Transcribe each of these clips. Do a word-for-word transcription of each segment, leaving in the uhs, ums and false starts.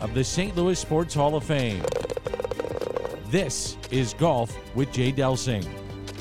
of the Saint Louis Sports Hall of Fame. This is Golf with Jay Delsing.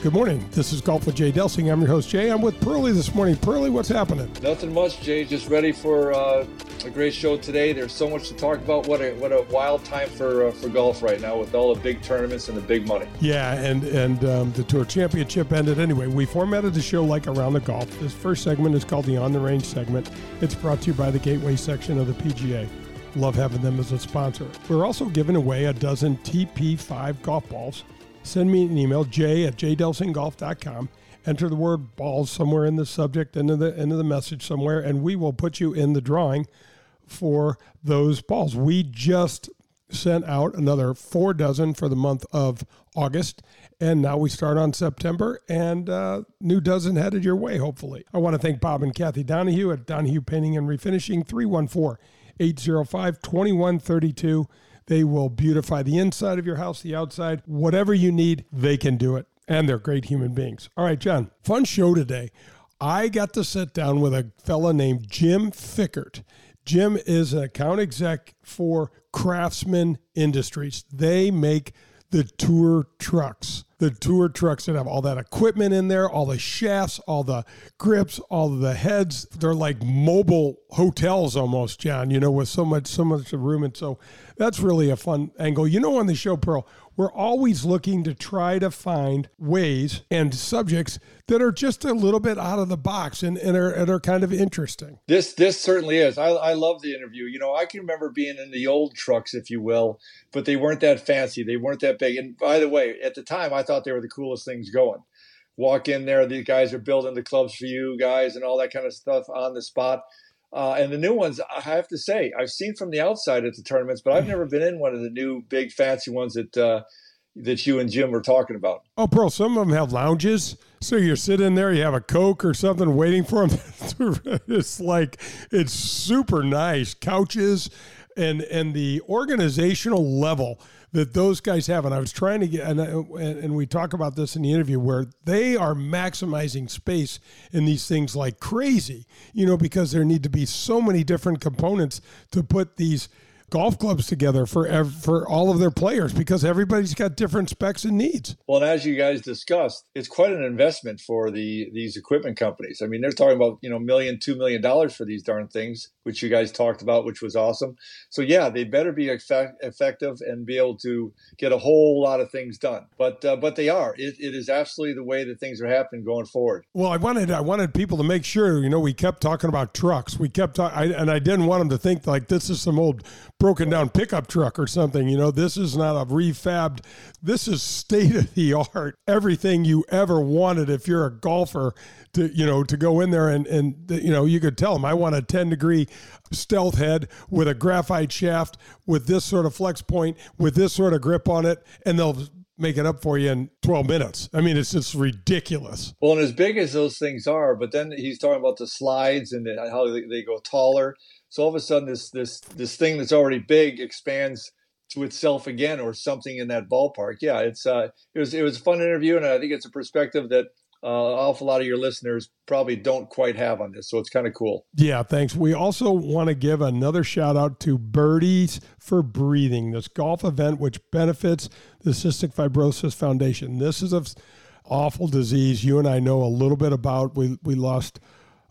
Good morning. This is Golf with Jay Delsing. I'm your host, Jay. I'm with Pearly this morning. Pearly, what's happening? Nothing much, Jay. Just ready for uh, a great show today. There's so much to talk about. What a what a wild time for uh, for golf right now with all the big tournaments and the big money. Yeah, and and um, the Tour Championship ended anyway. We formatted the show like Around the Golf. This first segment is called the On the Range segment. It's brought to you by the Gateway section of the P G A. Love having them as a sponsor. We're also giving away a dozen T P five golf balls. Send me an email, jay at j delsing golf dot com. Enter the word balls somewhere in the subject, into the, into the message somewhere, and we will put you in the drawing for those balls. We just sent out another four dozen for the month of August, and now we start on September, and uh, new dozen headed your way, hopefully. I want to thank Bob and Kathy Donahue at Donahue Painting and Refinishing, three one four, eight oh five, two one three two. They will beautify the inside of your house, the outside. Whatever you need, they can do it. And they're great human beings. All right, John, fun show today. I got to sit down with a fella named Jim Fickert. Jim is an account exec for Craftsman Industries. They make the tour trucks. The tour trucks that have all that equipment in there, all the shafts, all the grips, all the heads. They're like mobile hotels almost, John, you know, with so much, so much room. And so that's really a fun angle. You know, on the show, Pearl, we're always looking to try to find ways and subjects that are just a little bit out of the box and, and, are, and are kind of interesting. This this certainly is. I, I love the interview. You know, I can remember being in the old trucks, if you will, but they weren't that fancy. They weren't that big. And by the way, at the time, I thought they were the coolest things going. Walk in there. These guys are building the clubs for you guys and all that kind of stuff on the spot. Uh, and the new ones, I have to say, I've seen from the outside at the tournaments, but I've never been in one of the new big fancy ones that uh, that you and Jim were talking about. Oh, Pearl, some of them have lounges. So you're sitting there, you have a Coke or something waiting for them. It's like, it's super nice. Couches and, and the organizational level that those guys have. And I was trying to get, and, and we talk about this in the interview, where they are maximizing space in these things like crazy, you know, because there need to be so many different components to put these golf clubs together for ev- for all of their players, because everybody's got different specs and needs. Well, and as you guys discussed, it's quite an investment for the these equipment companies. I mean, they're talking about, you know, million, two million dollars for these darn things, which you guys talked about, which was awesome. So yeah, they better be effect- effective and be able to get a whole lot of things done. But uh, but they are. It, it is absolutely the way that things are happening going forward. Well, I wanted I wanted people to make sure, you know, we kept talking about trucks. We kept talking, and I didn't want them to think like this is some old broken down pickup truck or something. You know, this is not a refabbed, this is state of the art, everything you ever wanted. If you're a golfer to, you know, to go in there and, and, you know, you could tell them, I want a ten degree stealth head with a graphite shaft, with this sort of flex point, with this sort of grip on it, and they'll make it up for you in twelve minutes. I mean, it's just ridiculous. Well, and as big as those things are, but then he's talking about the slides and the, how they, they go taller. So all of a sudden, this this this thing that's already big expands to itself again, or something in that ballpark. Yeah, it's uh, it was it was a fun interview, and I think it's a perspective that uh, an awful lot of your listeners probably don't quite have on this. So it's kind of cool. Yeah, thanks. We also want to give another shout out to Birdies for Breathing, this golf event which benefits the Cystic Fibrosis Foundation. This is an awful disease. You and I know a little bit about. We we lost.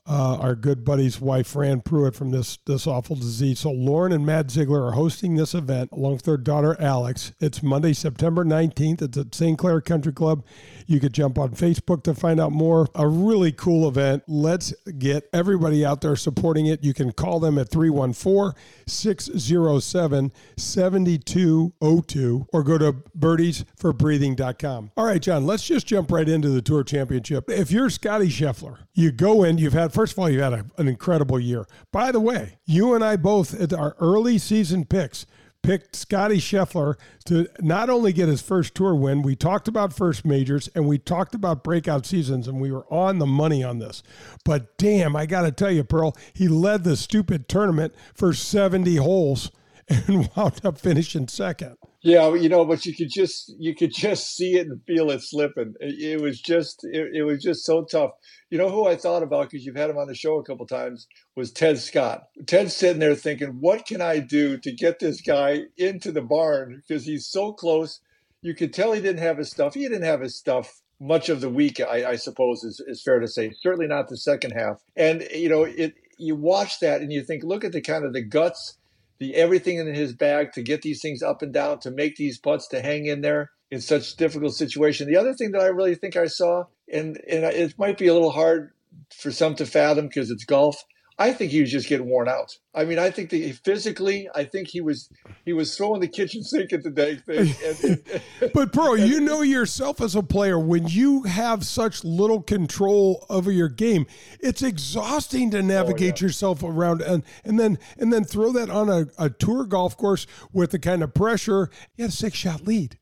Uh, our good buddy's wife, Ran Pruitt, from this this awful disease. So Lauren and Matt Ziegler are hosting this event along with their daughter, Alex. It's Monday, September nineteenth. It's at Saint Clair Country Club. You could jump on Facebook to find out more. A really cool event. Let's get everybody out there supporting it. You can call them at three one four, six oh seven, seven two oh two or go to birdies for breathing dot com. All right, John, let's just jump right into the Tour Championship. If you're Scotty Scheffler, you go in, you've had First of all, you had a, an incredible year. By the way, you and I both, at our early season picks, picked Scotty Scheffler to not only get his first tour win, we talked about first majors and we talked about breakout seasons, and we were on the money on this. But damn, I got to tell you, Pearl, he led the stupid tournament for seventy holes and wound up finishing second. Yeah, you know, but you could just you could just see it and feel it slipping. It, it was just it, it was just so tough. You know who I thought about, because you've had him on the show a couple times, was Ted Scott. Ted's sitting there thinking, what can I do to get this guy into the barn? Because he's so close. You could tell he didn't have his stuff. He didn't have his stuff much of the week, I, I suppose, is, is fair to say. Certainly not the second half. And, you know, it you watch that and you think, look at the kind of the guts, the everything in his bag to get these things up and down, to make these putts, to hang in there in such a difficult situation. The other thing that I really think I saw, and, and it might be a little hard for some to fathom because it's golf, I think he was just getting worn out. I mean, I think that he, physically, I think he was he was throwing the kitchen sink at the dang thing. And, but, Pearl, you know yourself as a player, when you have such little control over your game, it's exhausting to navigate oh, yeah. yourself around and, and then and then throw that on a, a tour golf course with the kind of pressure. You had a six-shot lead.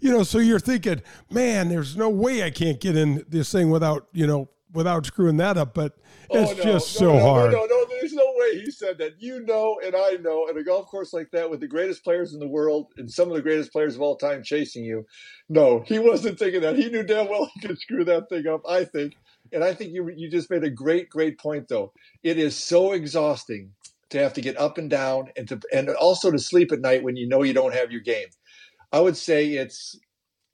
You know, so you're thinking, man, there's no way I can't get in this thing without, you know, without screwing that up, but it's oh, no, just no, so no, hard. No, no, no, there's no way he said that. You know, and I know, at a golf course like that with the greatest players in the world and some of the greatest players of all time chasing you, no, he wasn't thinking that. He knew damn well he could screw that thing up, I think. And I think you you just made a great, great point, though. It is so exhausting to have to get up and down and to and also to sleep at night when you know you don't have your game. I would say it's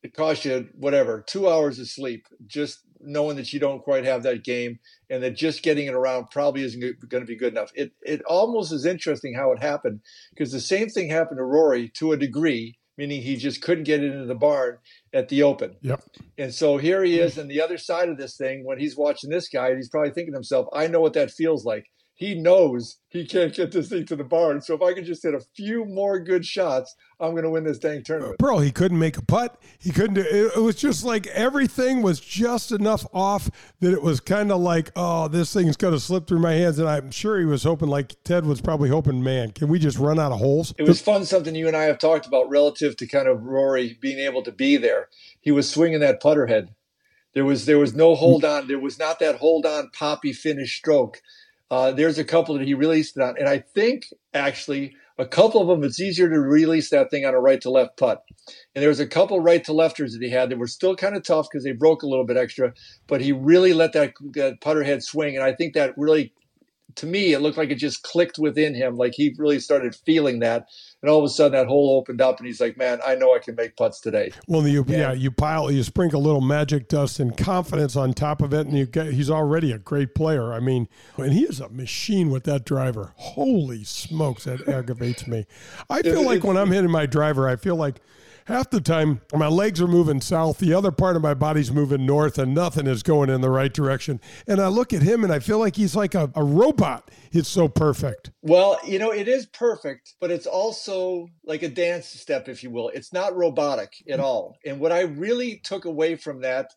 it costs you, whatever, two hours of sleep, just knowing that you don't quite have that game and that just getting it around probably isn't going to be good enough. It it almost is interesting how it happened, because the same thing happened to Rory to a degree, meaning he just couldn't get it into the barn at the Open. Yep. And so here he is on the other side of this thing when he's watching this guy, and he's probably thinking to himself, I know what that feels like. He knows he can't get this thing to the barn. So if I could just hit a few more good shots, I'm going to win this dang tournament. Pearl, he couldn't make a putt. He couldn't do it. It was just like everything was just enough off that it was kind of like, oh, this thing's going to slip through my hands. And I'm sure he was hoping, like Ted was probably hoping, man, can we just run out of holes? It was fun, something you and I have talked about relative to kind of Rory being able to be there. He was swinging that putter head. There was, there was no hold on. There was not that hold on poppy finish stroke. Uh, there's a couple that he released it on. And I think, actually, a couple of them, it's easier to release that thing on a right-to-left putt. And there was a couple right-to-lefters that he had that were still kind of tough because they broke a little bit extra. But he really let that, that putter head swing. And I think that really, to me, it looked like it just clicked within him. Like he really started feeling that. And all of a sudden, that hole opened up, and he's like, man, I know I can make putts today. Well, you, yeah. yeah, you pile, you sprinkle a little magic dust and confidence on top of it, and you get, he's already a great player. I mean, and he is a machine with that driver. Holy smokes, that aggravates me. I feel it, like it, when I'm hitting my driver, I feel like half the time my legs are moving south, the other part of my body's moving north, and nothing is going in the right direction. And I look at him, and I feel like he's like a, a robot. It's so perfect. Well, you know, it is perfect, but it's also like a dance step, if you will. It's not robotic at all. And what I really took away from that,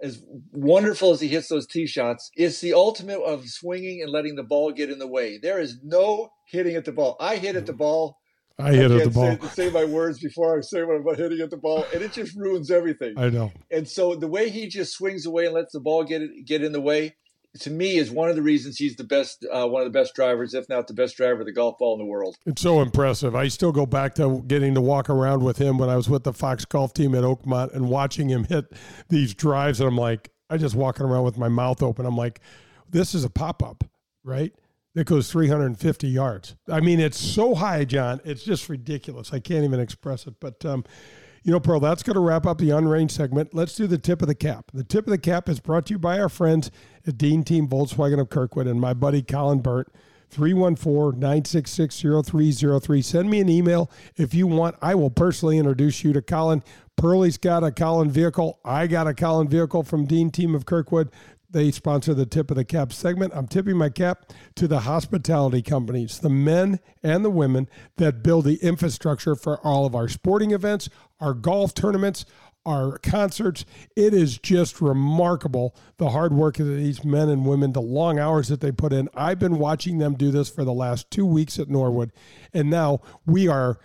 as wonderful as he hits those tee shots, is the ultimate of swinging and letting the ball get in the way. There is no hitting at the ball. I hit at the ball. I, I hit at the ball. Say, say my words before I say what I'm about hitting at the ball, and it just ruins everything. I know. And so the way he just swings away and lets the ball get get in the way, to me, is one of the reasons he's the best, uh, one of the best drivers, if not the best driver of the golf ball in the world. It's so impressive. I still go back to getting to walk around with him when I was with the Fox golf team at Oakmont and watching him hit these drives. And I'm like, I just walking around with my mouth open. I'm like, this is a pop-up, right? That goes three hundred fifty yards. I mean, it's so high, John. It's just ridiculous. I can't even express it. But, um, you know, Pearl, that's going to wrap up the unranged segment. Let's do the tip of the cap. The tip of the cap is brought to you by our friends at Dean Team Volkswagen of Kirkwood and my buddy Colin Burt, three one four, nine six six, zero three zero three. Send me an email if you want. I will personally introduce you to Colin. Pearly's got a Colin vehicle. I got a Colin vehicle from Dean Team of Kirkwood. They sponsor the tip of the cap segment. I'm tipping my cap to the hospitality companies, the men and the women that build the infrastructure for all of our sporting events, our golf tournaments, our concerts. It is just remarkable the hard work of these men and women, the long hours that they put in. I've been watching them do this for the last two weeks at Norwood, and now we are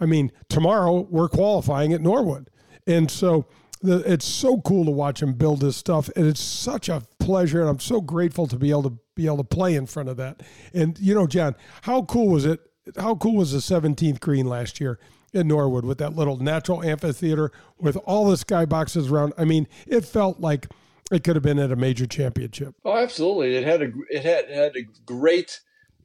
I mean, tomorrow we're qualifying at Norwood. And so the, it's so cool to watch him build this stuff. And it's such a pleasure. And I'm so grateful to be able to be able to play in front of that. And, you know, John, how cool was it? How cool was the seventeenth green last year in Norwood with that little natural amphitheater with all the skyboxes around? I mean, it felt like it could have been at a major championship. Oh, absolutely. It had a, it had, it had a great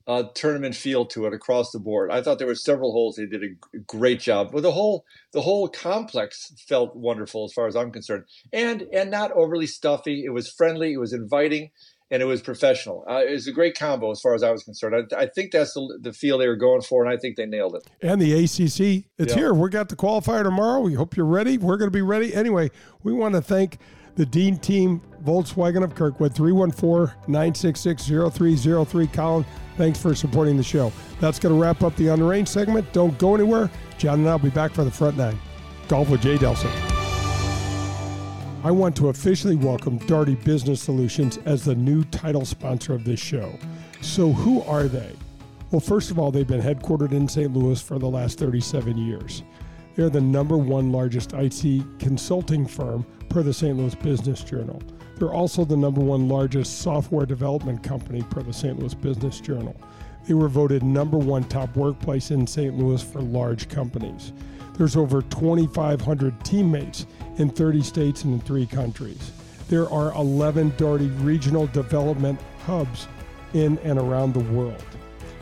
uh, tournament feel to it across the board. I thought there were several holes they did a great job. But the whole the whole complex felt wonderful as far as I'm concerned. And and not overly stuffy. It was friendly, it was inviting, and it was professional. Uh, it was a great combo as far as I was concerned. I, I think that's the, the feel they were going for, and I think they nailed it. And the A C C, it's yeah. here. We've got the qualifier tomorrow. We hope you're ready. We're going to be ready. Anyway, we want to thank the Dean Team Volkswagen of Kirkwood, three one four, nine six six, zero three zero three. Colin, thanks for supporting the show. That's going to wrap up the On the Range segment. Don't go anywhere. John and I will be back for the front nine. Golf with Jay Delsing. I want to officially welcome Daugherty Business Solutions as the new title sponsor of this show. So who are they? Well, first of all, they've been headquartered in Saint Louis for the last thirty-seven years. They're the number one largest I T consulting firm per the Saint Louis Business Journal. They're also the number one largest software development company per the Saint Louis Business Journal. They were voted number one top workplace in Saint Louis for large companies. There's over twenty-five hundred teammates in thirty states and in three countries. There are eleven Daugherty regional development hubs in and around the world.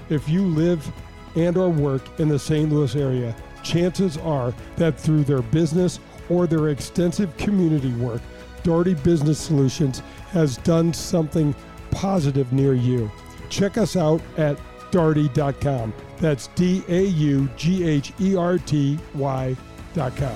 If you live and or work in the Saint Louis area, chances are that through their business or their extensive community work, Daugherty Business Solutions has done something positive near you. Check us out at Daugherty dot com. That's D A U G H E R T Y dot com.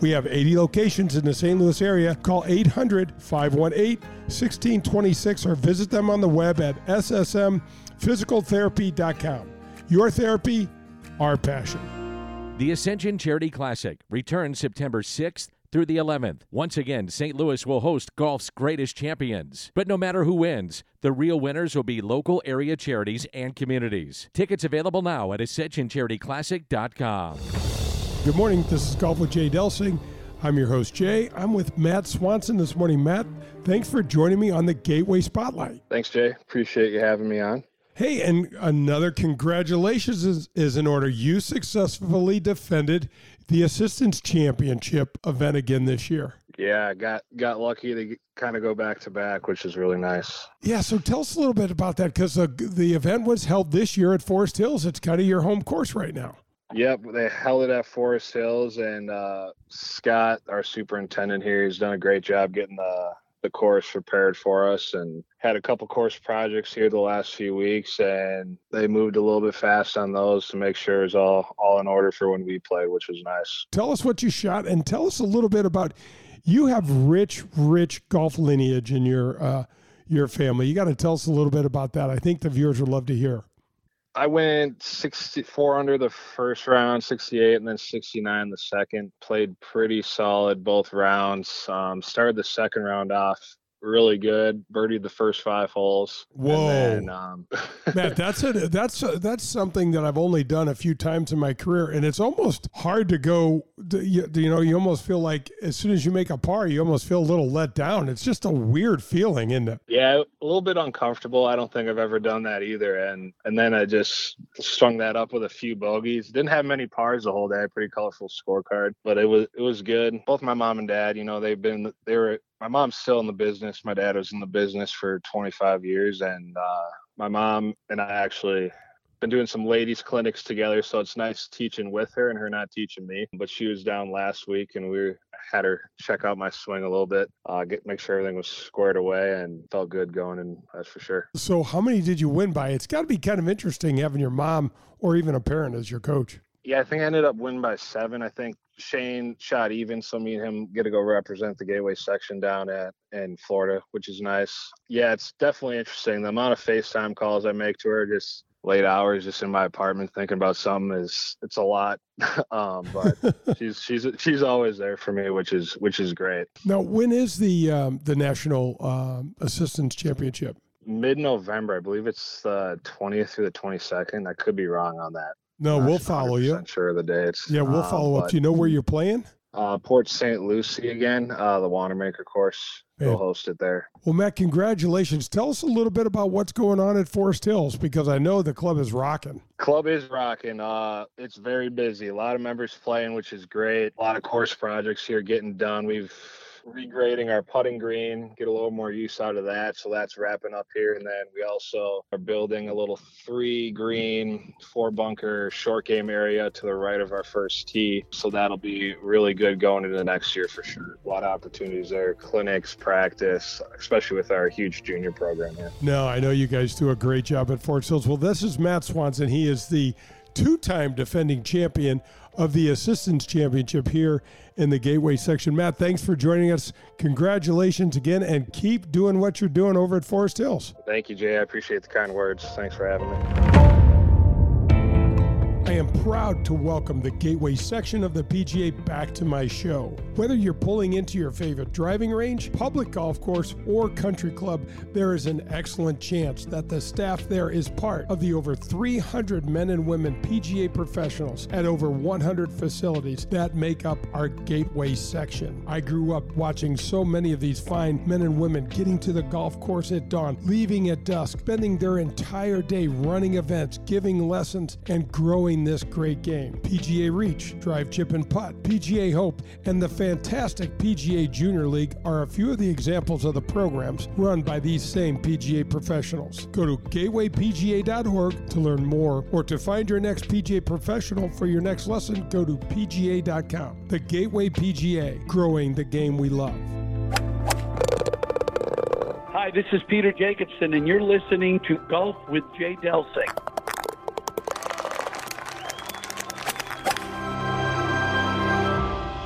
We have eighty locations in the Saint Louis area. Call eight hundred, five one eight, one six two six or visit them on the web at S S M physical therapy dot com. Your therapy, our passion. The Ascension Charity Classic returns September sixth through the eleventh. Once again, Saint Louis will host golf's greatest champions. But no matter who wins, the real winners will be local area charities and communities. Tickets available now at Ascension Charity Classic dot com. Good morning. This is Golf with Jay Delsing. I'm your host, Jay. I'm with Matt Swanson this morning. Matt, thanks for joining me on the Gateway Spotlight. Thanks, Jay. Appreciate you having me on. Hey, and another congratulations is, is in order. You successfully defended the Assistance Championship event again this year. Yeah, I got, got lucky to kind of go back to back, which is really nice. Yeah, so tell us a little bit about that, because the, the event was held this year at Forest Hills. It's kind of your home course right now. Yep, they held it at Forest Hills, and uh, Scott, our superintendent here, he's done a great job getting the the course prepared for us, and had a couple course projects here the last few weeks, and they moved a little bit fast on those to make sure it's all all in order for when we play, which was nice. Tell us what you shot, and tell us a little bit about, you have rich, rich golf lineage in your uh, your family. You got to tell us a little bit about that. I think the viewers would love to hear. I went sixty-four under the first round, sixty-eight, and then sixty-nine the second. Played pretty solid both rounds. Um, started the second round off really good. Birdied the first five holes. Whoa, and then, um... Matt, that's it. That's a, that's something that I've only done a few times in my career, and it's almost hard to go. You, you know, you almost feel like as soon as you make a par, you almost feel a little let down. It's just a weird feeling, isn't it? Yeah, a little bit uncomfortable. I don't think I've ever done that either. And and then I just strung that up with a few bogeys. Didn't have many pars the whole day. Pretty colorful scorecard, but it was it was good. Both my mom and dad, you know, they've been they were. My mom's still in the business. My dad was in the business for twenty-five years, and uh, my mom and I actually been doing some ladies clinics together, so it's nice teaching with her and her not teaching me. But she was down last week, and we had her check out my swing a little bit, uh, get make sure everything was squared away, and felt good going, and that's for sure. So how many did you win by? It's got to be kind of interesting having your mom or even a parent as your coach. Yeah, I think I ended up winning by seven. I think Shane shot even, so me and him get to go represent the Gateway section down at in Florida, which is nice. Yeah, it's definitely interesting. The amount of FaceTime calls I make to her, just late hours, just in my apartment thinking about something, is it's a lot. um, but she's she's she's always there for me, which is which is great. Now, when is the um, the National um, Assistance Championship? Mid-November, I believe it's the twentieth through the twenty-second. I could be wrong on that. No, we'll follow you. I'm sure of the dates. Yeah, we'll follow um, up. Do you know where you're playing? Uh, Port Saint Lucie again, uh, the Wanamaker course. They'll host it there. Well, Matt, congratulations. Tell us a little bit about what's going on at Forest Hills, because I know the club is rocking. Club is rocking. Uh, it's very busy. A lot of members playing, which is great. A lot of course projects here getting done. We've regrading our putting green, get a little more use out of that, so that's wrapping up here. And then we also are building a little three green four bunker short game area to the right of our first tee, so that'll be really good going into the next year for sure. A lot of opportunities there, clinics, practice, especially with our huge junior program here. No, I know you guys do a great job at Forest Hills. Well, this is Matt Swanson. He is the two-time defending champion of the Assistance Championship here in the Gateway section. Matt, thanks for joining us. Congratulations again, and keep doing what you're doing over at Forest Hills. Thank you, Jay. I appreciate the kind words. Thanks for having me. I am proud to welcome the Gateway section of the P G A back to my show. Whether you're pulling into your favorite driving range, public golf course, or country club, there is an excellent chance that the staff there is part of the over three hundred men and women P G A professionals at over one hundred facilities that make up our Gateway section. I grew up watching so many of these fine men and women getting to the golf course at dawn, leaving at dusk, spending their entire day running events, giving lessons, and growing this great game. P G A Reach, Drive, Chip and Putt, P G A Hope, and the fantastic P G A Junior League are a few of the examples of the programs run by these same P G A professionals. Go to gateway p g a dot org to learn more, or to find your next P G A professional for your next lesson, go to p g a dot com. The Gateway P G A, growing the game we love. Hi, this is Peter Jacobson, and you're listening to Golf with Jay Delsing.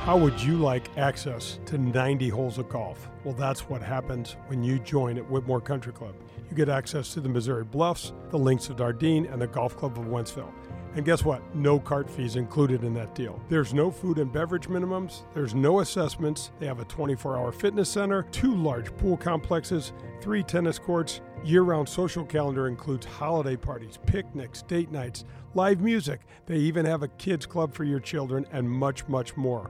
How would you like access to ninety holes of golf? Well, that's what happens when you join at Whitmore Country Club. You get access to the Missouri Bluffs, the Links of Dardine, and the Golf Club of Wentzville. And guess what? No cart fees included in that deal. There's no food and beverage minimums. There's no assessments. They have a twenty-four hour fitness center, two large pool complexes, three tennis courts. Year-round social calendar includes holiday parties, picnics, date nights, live music. They even have a kids club for your children and much, much more.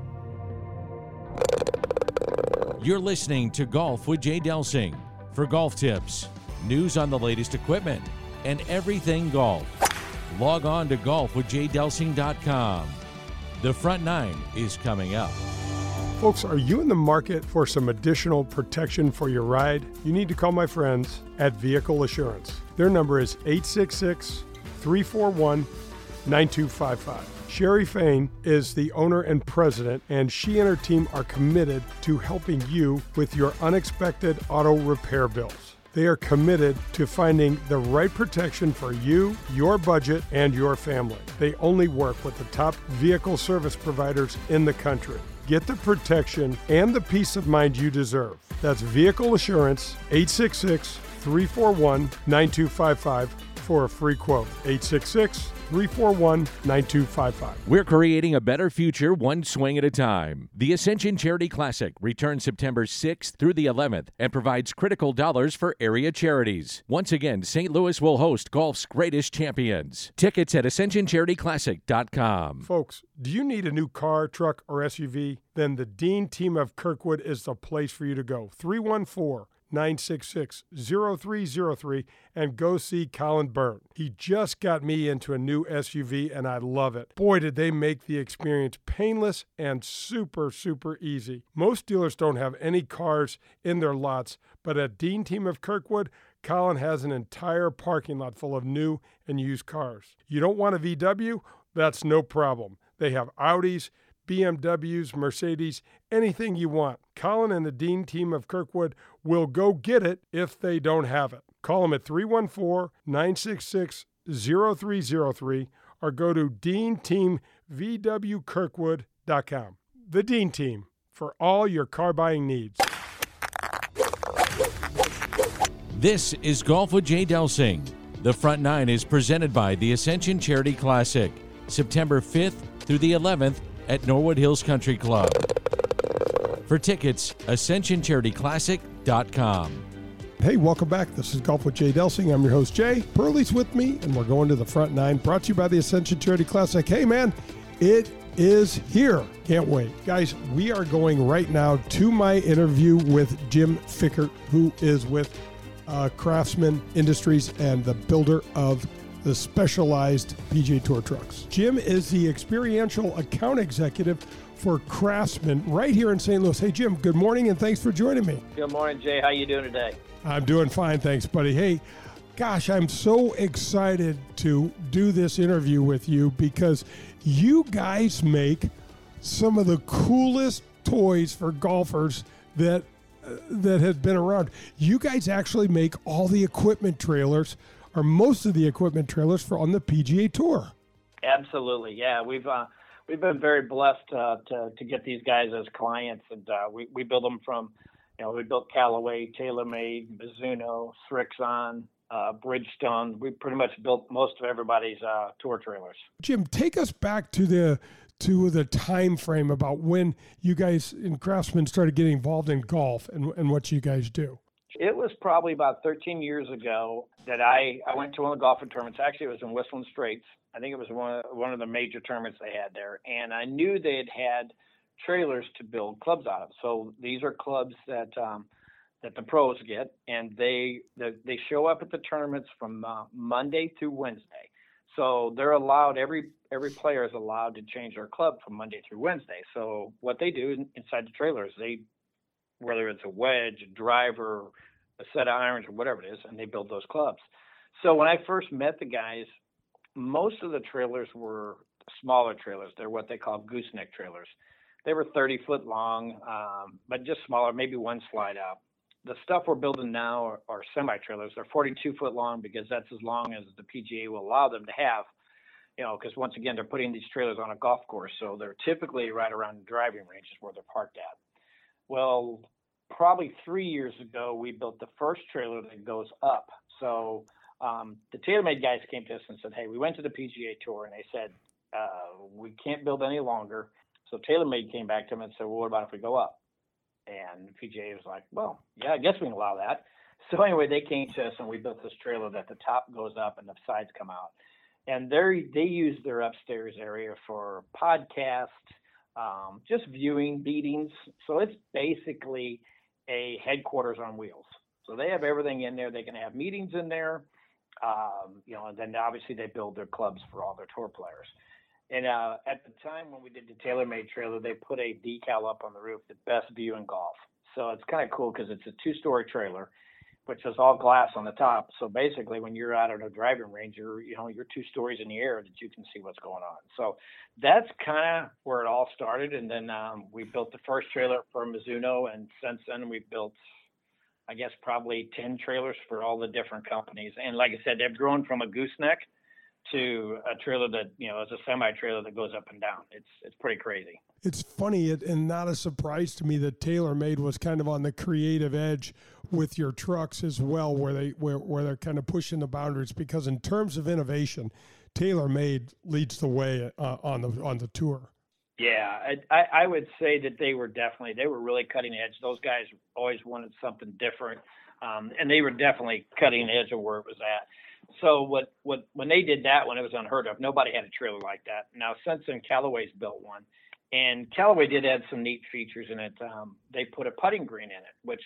You're listening to Golf with Jay Delsing. For golf tips, news on the latest equipment, and everything golf, log on to golf with jay delsing dot com. The Front Nine is coming up. Folks, are you in the market for some additional protection for your ride? You need to call my friends at Vehicle Assurance. Their number is eight six six, three four one, nine two five five. Sherry Fain is the owner and president, and she and her team are committed to helping you with your unexpected auto repair bills. They are committed to finding the right protection for you, your budget, and your family. They only work with the top vehicle service providers in the country. Get the protection and the peace of mind you deserve. That's Vehicle Assurance, eight six six, three four one, nine two five five. For a free quote, eight six six, three four one, nine two five five. We're creating a better future one swing at a time. The Ascension Charity Classic returns September sixth through the eleventh and provides critical dollars for area charities. Once again, Saint Louis will host golf's greatest champions. Tickets at ascension charity classic dot com. Folks, do you need a new car, truck, or S U V? Then the Dean Team of Kirkwood is the place for you to go. three one four, nine two two two nine six six, zero three zero three and go see Colin Burt. He just got me into a new S U V and I love it. Boy, did they make the experience painless and super, super easy. Most dealers don't have any cars in their lots, but at Dean Team of Kirkwood, Colin has an entire parking lot full of new and used cars. You don't want a V W? That's no problem. They have Audis, B M Ws, Mercedes, anything you want. Colin and the Dean Team of Kirkwood will go get it if they don't have it. Call them at three one four, nine six six, zero three zero three or go to dean team v w kirkwood dot com. The Dean Team, for all your car buying needs. This is Golf with Jay Delsing. The Front Nine is presented by the Ascension Charity Classic, September fifth through the eleventh at Norwood Hills Country Club. For tickets, ascension charity classic dot com. Hey, welcome back. This is Golf with Jay Delsing. I'm your host, Jay. Pearly's with me, and we're going to the Front Nine, brought to you by the Ascension Charity Classic. Hey, man, it is here. Can't wait. Guys, we are going right now to my interview with Jim Fickert, who is with uh, Craftsman Industries and the builder of the specialized P G A Tour trucks. Jim is the experiential account executive for Craftsman right here in Saint Louis. Hey, Jim, good morning, and thanks for joining me. Good morning, Jay. How you doing today? I'm doing fine, thanks, buddy. Hey, gosh, I'm so excited to do this interview with you because you guys make some of the coolest toys for golfers that, uh, that have been around. You guys actually make all the equipment trailers or most of the equipment trailers for on the P G A Tour. Absolutely, yeah. We've uh, we've been very blessed uh, to to get these guys as clients, and uh, we we build them from, you know, we built Callaway, TaylorMade, Mizuno, Srixon, uh, Bridgestone. We pretty much built most of everybody's uh, tour trailers. Jim, take us back to the to the time frame about when you guys in Craftsman started getting involved in golf and and what you guys do. It was probably about thirteen years ago that I, I went to one of the golfing tournaments. Actually, it was in Whistling Straits. I think it was one of, one of the major tournaments they had there. And I knew they had had trailers to build clubs out of. So these are clubs that um, that the pros get, and they the, they show up at the tournaments from uh, Monday through Wednesday. So they're allowed, every every player is allowed to change their club from Monday through Wednesday. So what they do inside the trailers, they whether it's a wedge, a driver, a set of irons, or whatever it is, and they build those clubs. So when I first met the guys, most of the trailers were smaller trailers. They're what they call gooseneck trailers. They were thirty foot long, um, but just smaller, maybe one slide out. The stuff we're building now are, are semi-trailers. They're forty-two foot long because that's as long as the P G A will allow them to have, you know, because once again, they're putting these trailers on a golf course. So they're typically right around the driving ranges where they're parked at. Well, probably three years ago, we built the first trailer that goes up. So um, the TaylorMade guys came to us and said, hey, we went to the P G A Tour, and they said, uh, we can't build any longer. So TaylorMade came back to them and said, well, what about if we go up? And the P G A was like, well, yeah, I guess we can allow that. So anyway, they came to us, and we built this trailer that the top goes up and the sides come out. And they they use their upstairs area for podcasts, Um, just viewing meetings. So it's basically a headquarters on wheels. So they have everything in there. They can have meetings in there. Um, you know, and then obviously they build their clubs for all their tour players. And uh, at the time when we did the TaylorMade trailer, they put a decal up on the roof, the best view in golf. So it's kind of cool because it's a two-story trailer, which is all glass on the top. So basically when you're out at a driving range, you're, you know, you're two stories in the air that you can see what's going on. So that's kind of where it all started. And then um, we built the first trailer for Mizuno. And since then we've built, I guess, probably ten trailers for all the different companies. And like I said, they've grown from a gooseneck to a trailer that, you know, is a semi-trailer that goes up and down. It's it's pretty crazy. It's funny it, and not a surprise to me that TaylorMade was kind of on the creative edge with your trucks as well, where, they, where, where they're kind of pushing the boundaries because in terms of innovation, TaylorMade leads the way uh, on the on the tour. Yeah, I, I, I would say that they were definitely, they were really cutting edge. Those guys always wanted something different, um, and they were definitely cutting edge of where it was at. So what, what when they did that one, it was unheard of. Nobody had a trailer like that. Now, since then, Callaway's built one. And Callaway did add some neat features in it. Um, they put a putting green in it, which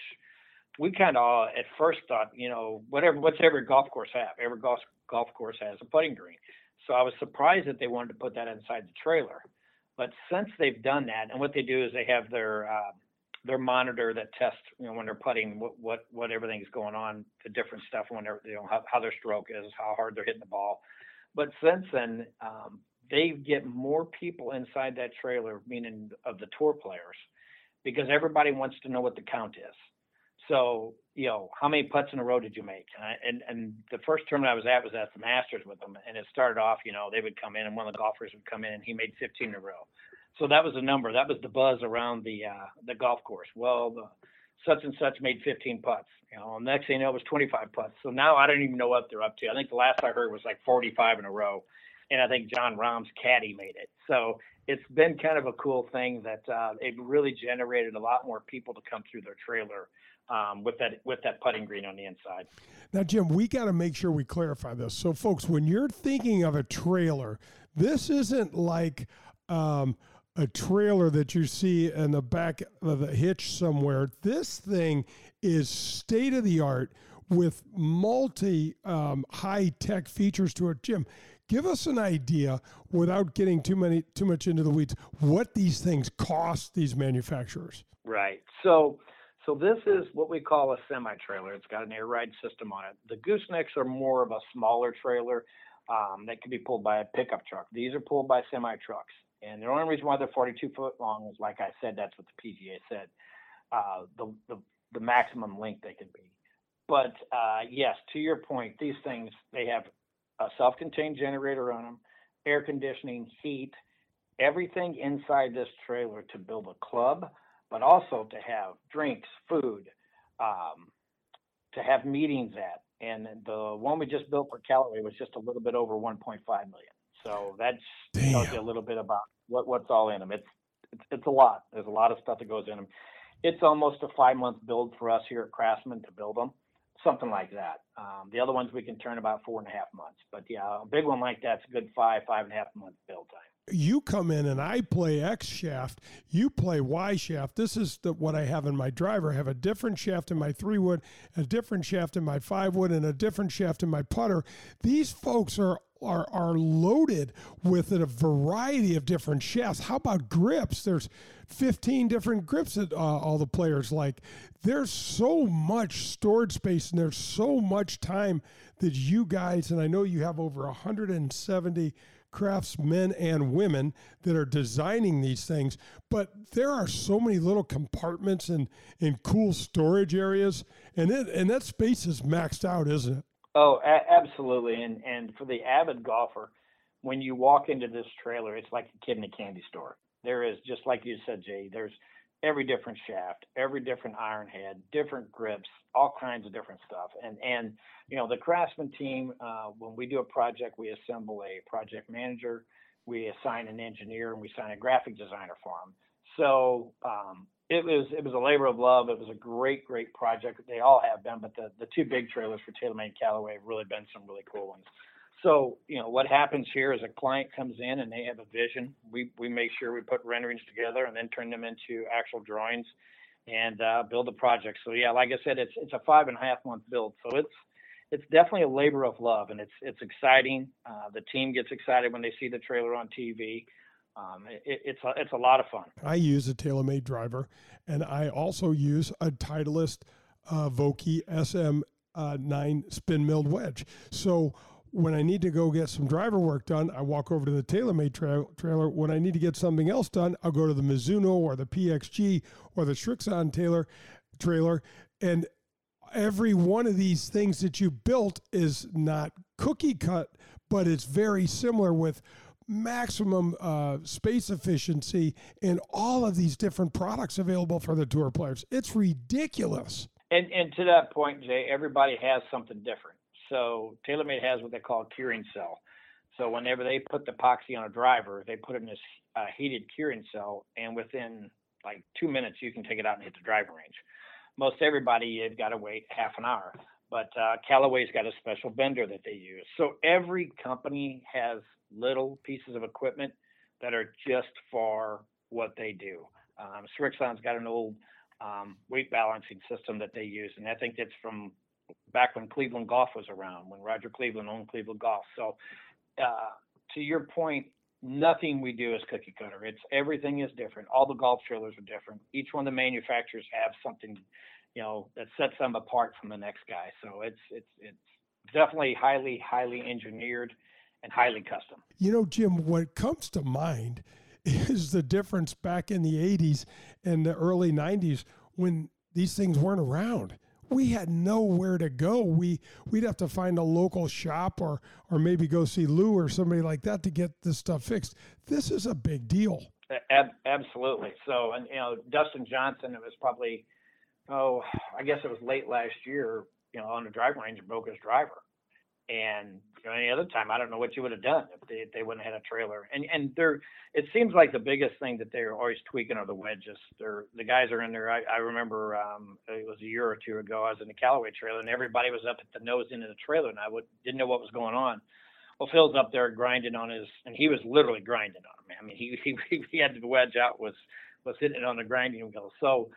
we kind of at first thought, you know, whatever, what's every golf course have? Every golf golf course has a putting green. So I was surprised that they wanted to put that inside the trailer. But since they've done that, and what they do is they have their uh, their monitor that tests, you know, when they're putting, what what what everything's going on, the different stuff, when they're, you know, how, how their stroke is, how hard they're hitting the ball. But since then, um, they get more people inside that trailer, meaning of the tour players, because everybody wants to know what the count is. So, you know, how many putts in a row did you make? And, I, and and the first tournament I was at was at the Masters with them, and it started off, you know, they would come in, and one of the golfers would come in, and he made fifteen in a row. So that was the number. That was the buzz around the uh, the golf course. Well, the, such and such made fifteen putts. You know, next thing you know, it was twenty-five putts. So now I don't even know what they're up to. I think the last I heard was like forty-five in a row, and I think John Rahm's caddy made it. So it's been kind of a cool thing that uh, it really generated a lot more people to come through their trailer Um, with that with that putting green on the inside. Now, Jim, we got to make sure we clarify this. So, folks, when you're thinking of a trailer, this isn't like um, a trailer that you see in the back of a hitch somewhere. This thing is state-of-the-art with multi um, high-tech features to it. Jim, give us an idea, without getting too many too much into the weeds, what these things cost these manufacturers. Right. So... So this is what we call a semi-trailer. It's got an air ride system on it. The goosenecks are more of a smaller trailer um, that can be pulled by a pickup truck. These are pulled by semi-trucks. And the only reason why they're forty-two foot long is, like I said, that's what the P G A said, uh, the, the, the maximum length they could be. But uh, yes, to your point, these things, they have a self-contained generator on them, air conditioning, heat, everything inside this trailer to build a club, but also to have drinks, food, um, to have meetings at. And the one we just built for Callaway was just a little bit over one point five million. So that tells you a little bit about what, what's all in them. It's, it's it's a lot. There's a lot of stuff that goes in them. It's almost a five-month build for us here at Craftsman to build them, something like that. Um, the other ones we can turn about four and a half months. But, yeah, a big one like that's a good five, five-and-a-half-month build time. You come in and I play X shaft, you play Y shaft. This is the, what I have in my driver. I have a different shaft in my three wood, a different shaft in my five wood, and a different shaft in my putter. These folks are are are loaded with a variety of different shafts. How about grips? There's fifteen different grips that uh, all the players like. There's so much storage space and there's so much time that you guys, and I know you have over one hundred seventy craftsmen and women that are designing these things, but there are so many little compartments and, and cool storage areas, and it, and that space is maxed out, isn't it? Oh, a- absolutely. And and for the avid golfer, when you walk into this trailer, it's like a kid in a candy store. There is, just like you said, Jay, there's every different shaft, every different iron head, different grips, all kinds of different stuff. And, and you know, the Craftsman team, uh, when we do a project, we assemble a project manager, we assign an engineer, and we assign a graphic designer for them. So um, it was it was a labor of love. It was a great, great project. They all have been, but the, the two big trailers for TaylorMade and Callaway have really been some really cool ones. So, you know, what happens here is a client comes in and they have a vision. We we make sure we put renderings together and then turn them into actual drawings and uh, build the project. So, yeah, like I said, it's it's a five and a half month build. So it's it's definitely a labor of love, and it's it's exciting. Uh, the team gets excited when they see the trailer on T V. Um, it, it's, a, it's a lot of fun. I use a TaylorMade driver, and I also use a Titleist uh, Vokey S M nine uh, spin milled wedge. So when I need to go get some driver work done, I walk over to the TaylorMade tra- trailer. When I need to get something else done, I'll go to the Mizuno or the P X G or the Srixon Taylor trailer. And every one of these things that you built is not cookie cut, but it's very similar with maximum uh, space efficiency and all of these different products available for the tour players. It's ridiculous. And, and to that point, Jay, everybody has something different. So TaylorMade has what they call a curing cell. So whenever they put the epoxy on a driver, they put it in this uh, heated curing cell, and within like two minutes, you can take it out and hit the driving range. Most everybody, you've got to wait half an hour. But uh, Callaway's got a special bender that they use. So every company has little pieces of equipment that are just for what they do. Um, Srixon's got an old um, weight balancing system that they use. And I think that's from back when Cleveland Golf was around, when Roger Cleveland owned Cleveland Golf. So uh, to your point, nothing we do is cookie cutter. It's everything is different. All the golf trailers are different. Each one of the manufacturers have something, you know, that sets them apart from the next guy. So it's it's it's definitely highly, highly engineered and highly custom. You know, Jim, what comes to mind is the difference back in the eighties and the early nineties when these things weren't around. We had nowhere to go. We, we'd have to find a local shop or or maybe go see Lou or somebody like that to get this stuff fixed. This is a big deal. Ab- absolutely. So, and you know, Dustin Johnson, it was probably, oh, I guess it was late last year, you know, on the driving range, broke his driver. And you know, any other time, I don't know what you would have done if they, if they wouldn't have had a trailer. And and they're, it seems like the biggest thing that they're always tweaking are the wedges. They're, the guys are in there. I, I remember um, it was a year or two ago, I was in the Callaway trailer, and everybody was up at the nose end of the trailer, and I would, didn't know what was going on. Well, Phil's up there grinding on his, and he was literally grinding on him. I mean, he he, he had the wedge out, was, was hitting it on the grinding wheel. So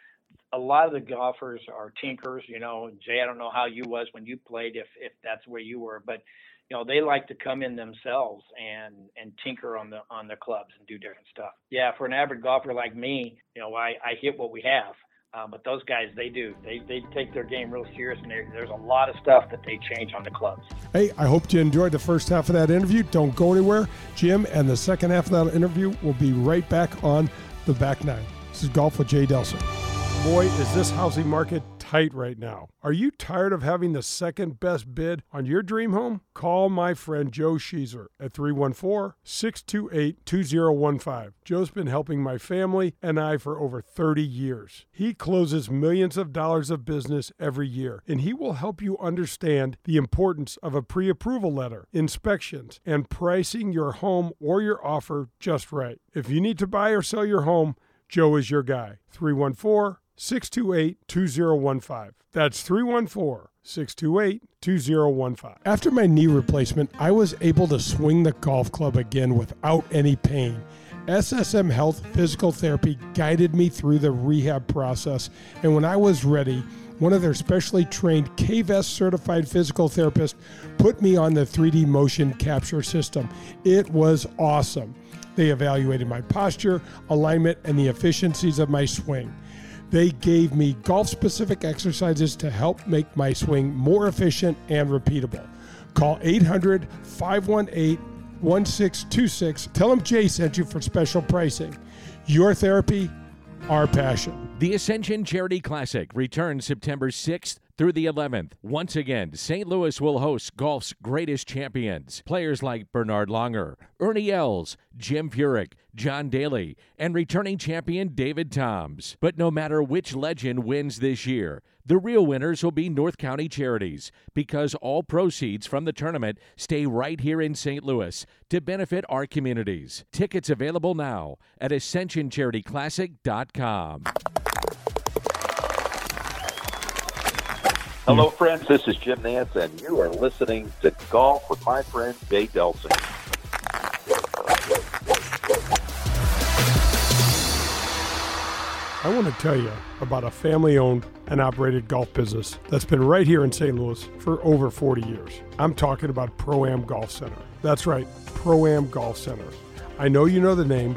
a lot of the golfers are tinkers, you know. Jay, I don't know how you was when you played, if if that's where you were, but you know, they like to come in themselves and and tinker on the on the clubs and do different stuff. Yeah, for an average golfer like me, you know, I, I hit what we have, uh, but those guys, they do. They they take their game real serious, and there's a lot of stuff that they change on the clubs. Hey, I hope you enjoyed the first half of that interview. Don't go anywhere, Jim, and the second half of that interview will be right back on the back nine. This is Golf with Jay Delsing. Boy, is this housing market tight right now. Are you tired of having the second best bid on your dream home? Call my friend Joe Sheezer at three one four, six two eight, two zero one five. Joe's been helping my family and I for over thirty years. He closes millions of dollars of business every year, and he will help you understand the importance of a pre-approval letter, inspections, and pricing your home or your offer just right. If you need to buy or sell your home, Joe is your guy. three one four, six two eight, two zero one five. That's three one four, six two eight, two zero one five. After my knee replacement, I was able to swing the golf club again without any pain. S S M Health Physical Therapy guided me through the rehab process, and when I was ready, one of their specially trained K-Vest certified physical therapists put me on the three D motion capture system. It was awesome. They evaluated my posture, alignment, and the efficiencies of my swing. They gave me golf-specific exercises to help make my swing more efficient and repeatable. Call eight hundred, five one eight, one six two six. Tell them Jay sent you for special pricing. Your therapy, our passion. The Ascension Charity Classic returns September sixth. Through the eleventh. Once again, Saint Louis will host golf's greatest champions. Players like Bernard Longer, Ernie Els, Jim Furyk, John Daly, and returning champion David Toms. But no matter which legend wins this year, the real winners will be North County Charities, because all proceeds from the tournament stay right here in Saint Louis to benefit our communities. Tickets available now at ascension charity classic dot com. Hello, friends. This is Jim Nance, and you are listening to Golf with my friend Jay Delsing. I want to tell you about a family-owned and operated golf business that's been right here in Saint Louis for over forty years. I'm talking about Pro-Am Golf Center. That's right, Pro-Am Golf Center. I know you know the name,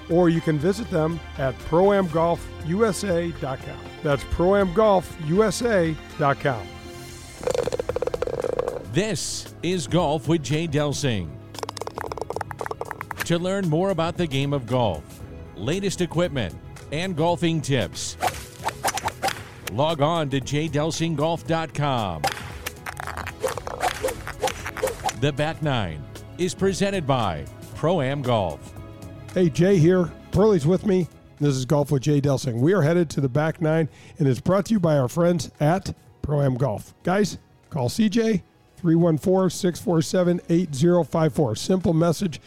or you can visit them at pro am golf u s a dot com. That's pro am golf u s a dot com. This is Golf with Jay Delsing. To learn more about the game of golf, latest equipment, and golfing tips, log on to jay delsing golf dot com. The Back Nine is presented by Pro-Am Golf. Hey, Jay here. Pearly's with me. This is Golf with Jay Delsing. We are headed to the back nine, and it's brought to you by our friends at Pro-Am Golf. Guys, call C J, three one four, six four seven, eight zero five four. Simple message.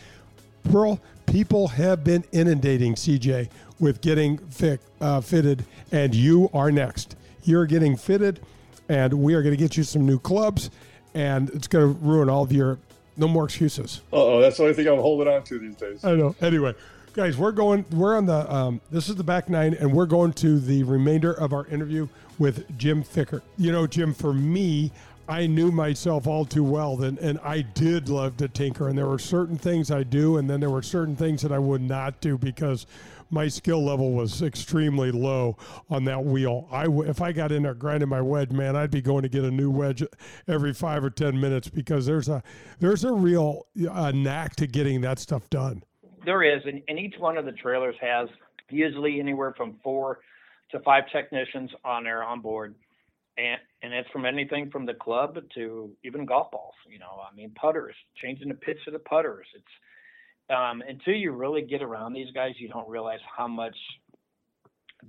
Pearl, people have been inundating C J with getting fit, uh, fitted, and you are next. You're getting fitted, and we are going to get you some new clubs, and it's going to ruin all of your, no more excuses. Uh-oh, that's the only thing I'm holding on to these days. I know. Anyway, guys, we're going, we're on the, um, this is the back nine, and we're going to the remainder of our interview with Jim Fickert. You know, Jim, for me, I knew myself all too well, and, and I did love to tinker, and there were certain things I do, and then there were certain things that I would not do because my skill level was extremely low on that wheel. I w- if I got in there grinding my wedge, man, I'd be going to get a new wedge every five or ten minutes because there's a there's a real uh, knack to getting that stuff done. There is, and, and each one of the trailers has usually anywhere from four to five technicians on there on board. And and it's from anything from the club to even golf balls, you know, I mean, putters, changing the pitch of the putters. It's um, until you really get around these guys, you don't realize how much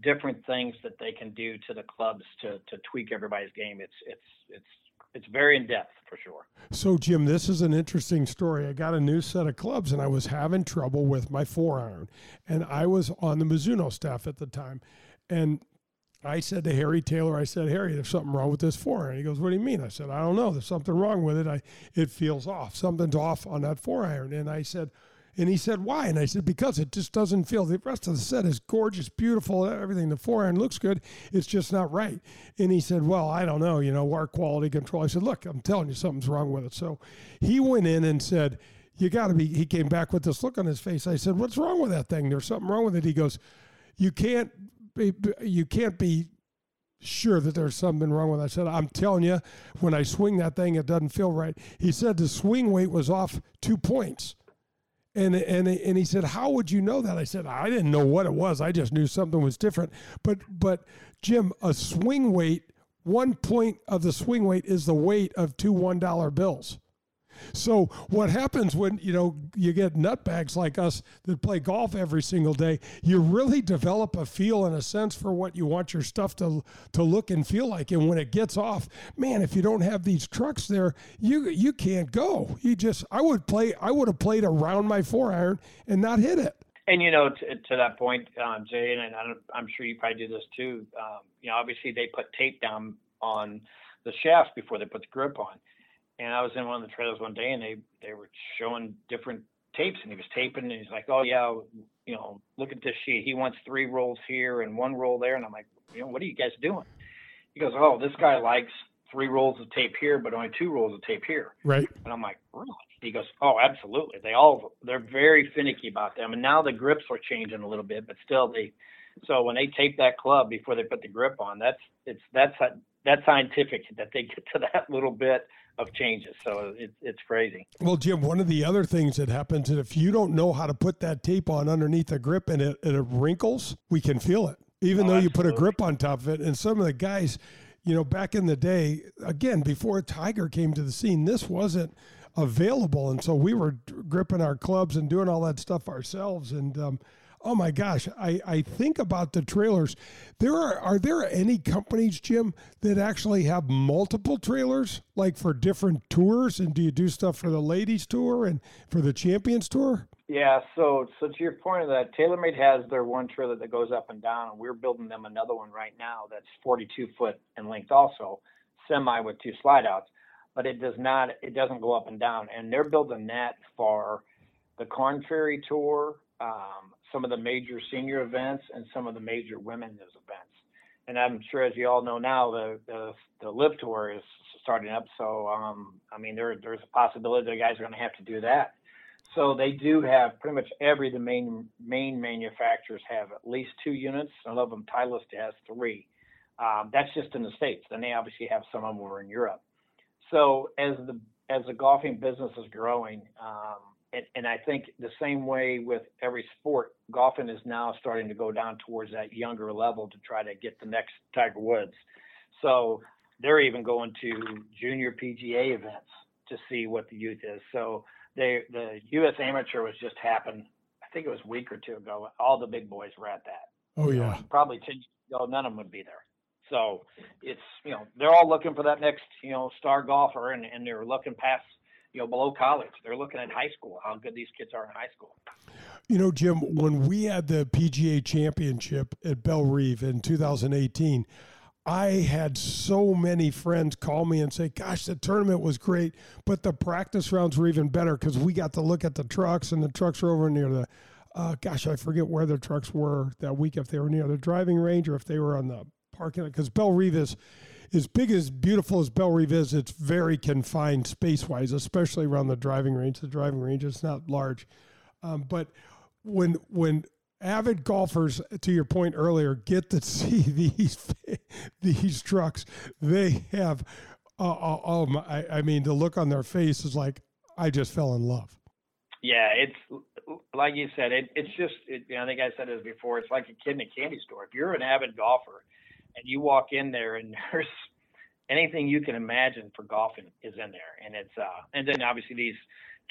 different things that they can do to the clubs to, to tweak everybody's game. It's, it's, it's, it's very in depth for sure. So Jim, this is an interesting story. I got a new set of clubs and I was having trouble with my four iron, and I was on the Mizuno staff at the time. And I said to Harry Taylor, I said, Harry, there's something wrong with this four iron. He goes, what do you mean? I said, I don't know. There's something wrong with it. I, it feels off. Something's off on that four iron. And I said, and he said, why? And I said, because it just doesn't feel, the rest of the set is gorgeous, beautiful, everything. The four iron looks good. It's just not right. And he said, well, I don't know, you know, our quality control. I said, look, I'm telling you something's wrong with it. So he went in and said, you got to be, he came back with this look on his face. I said, what's wrong with that thing? There's something wrong with it. He goes, you can't. You can't be sure that there's something wrong with it. I said, I'm telling you, when I swing that thing, it doesn't feel right. He said the swing weight was off two points. And, and and he said, how would you know that? I said, I didn't know what it was. I just knew something was different. But, but Jim, a swing weight, one point of the swing weight is the weight of two one dollar bills. So what happens when, you know, you get nutbags like us that play golf every single day, you really develop a feel and a sense for what you want your stuff to to look and feel like. And when it gets off, man, if you don't have these trucks there, you you can't go. You just, I would play, I would have played around my four iron and not hit it. And, you know, to, to that point, um, Jay, and I'm, I'm sure you probably do this too. Um, you know, obviously they put tape down on the shaft before they put the grip on. And I was in one of the trailers one day, and they, they were showing different tapes, and he was taping, and he's like, oh, yeah, you know, look at this sheet. He wants three rolls here and one roll there. And I'm like, you know, what are you guys doing? He goes, oh, this guy likes three rolls of tape here, but only two rolls of tape here. Right. And I'm like, really? He goes, oh, absolutely. They all, they're very finicky about them. And now the grips are changing a little bit, but still they, so when they tape that club before they put the grip on, that's, it's, that's a, that's scientific that they get to that little bit of changes. So it, it's crazy. Well, Jim, one of the other things that happens is if you don't know how to put that tape on underneath the grip and it, and it wrinkles, we can feel it, even oh, though absolutely. You put a grip on top of it. And some of the guys, you know, back in the day, again, before Tiger came to the scene, this wasn't available. And so we were gripping our clubs and doing all that stuff ourselves. And, um, oh my gosh, I, I think about the trailers. There are are there any companies, Jim, that actually have multiple trailers, like for different tours? And do you do stuff for the ladies tour and for the champions tour? Yeah, so so to your point of that, TaylorMade has their one trailer that goes up and down, and we're building them another one right now that's forty-two foot in length also, semi with two slide outs, but it does not it doesn't go up and down. And they're building that for the Corn Ferry tour, um, some of the major senior events and some of the major women's events. And I'm sure, as you all know now, the, the, the Live Tour is starting up. So, um, I mean, there, there's a possibility the guys are going to have to do that. So they do have pretty much every, the main, main manufacturers have at least two units. I love them. Titleist has three. Um, that's just in the States. Then they obviously have some of them over in Europe. So as the, as the golfing business is growing, um, And, and I think the same way with every sport, golfing is now starting to go down towards that younger level to try to get the next Tiger Woods. So they're even going to junior P G A events to see what the youth is. So they, the U S Amateur was just happened, I think it was a week or two ago. All the big boys were at that. Oh yeah. Um, probably ten years ago, none of them would be there. So it's, you know, they're all looking for that next, you know, star golfer, and, and they're looking past, you know, below college. They're looking at high school, how good these kids are in high school. You know, Jim, when we had the P G A Championship at Bellerive in two thousand eighteen, I had so many friends call me and say, gosh, the tournament was great, but the practice rounds were even better because we got to look at the trucks, and the trucks were over near the, uh, gosh, I forget where the trucks were that week, if they were near the driving range or if they were on the parking lot, because Bellerive is, as big as beautiful as Bellerive is, it's very confined space-wise, especially around the driving range. The driving range is not large. Um, but when when avid golfers, to your point earlier, get to see these these trucks, they have, uh, uh, um, I, I mean, the look on their face is like, I just fell in love. Yeah, it's like you said, it, it's just, it, I think I said this before, it's like a kid in a candy store. If you're an avid golfer and you walk in there and there's anything you can imagine for golfing is in there. And it's, uh, and then obviously these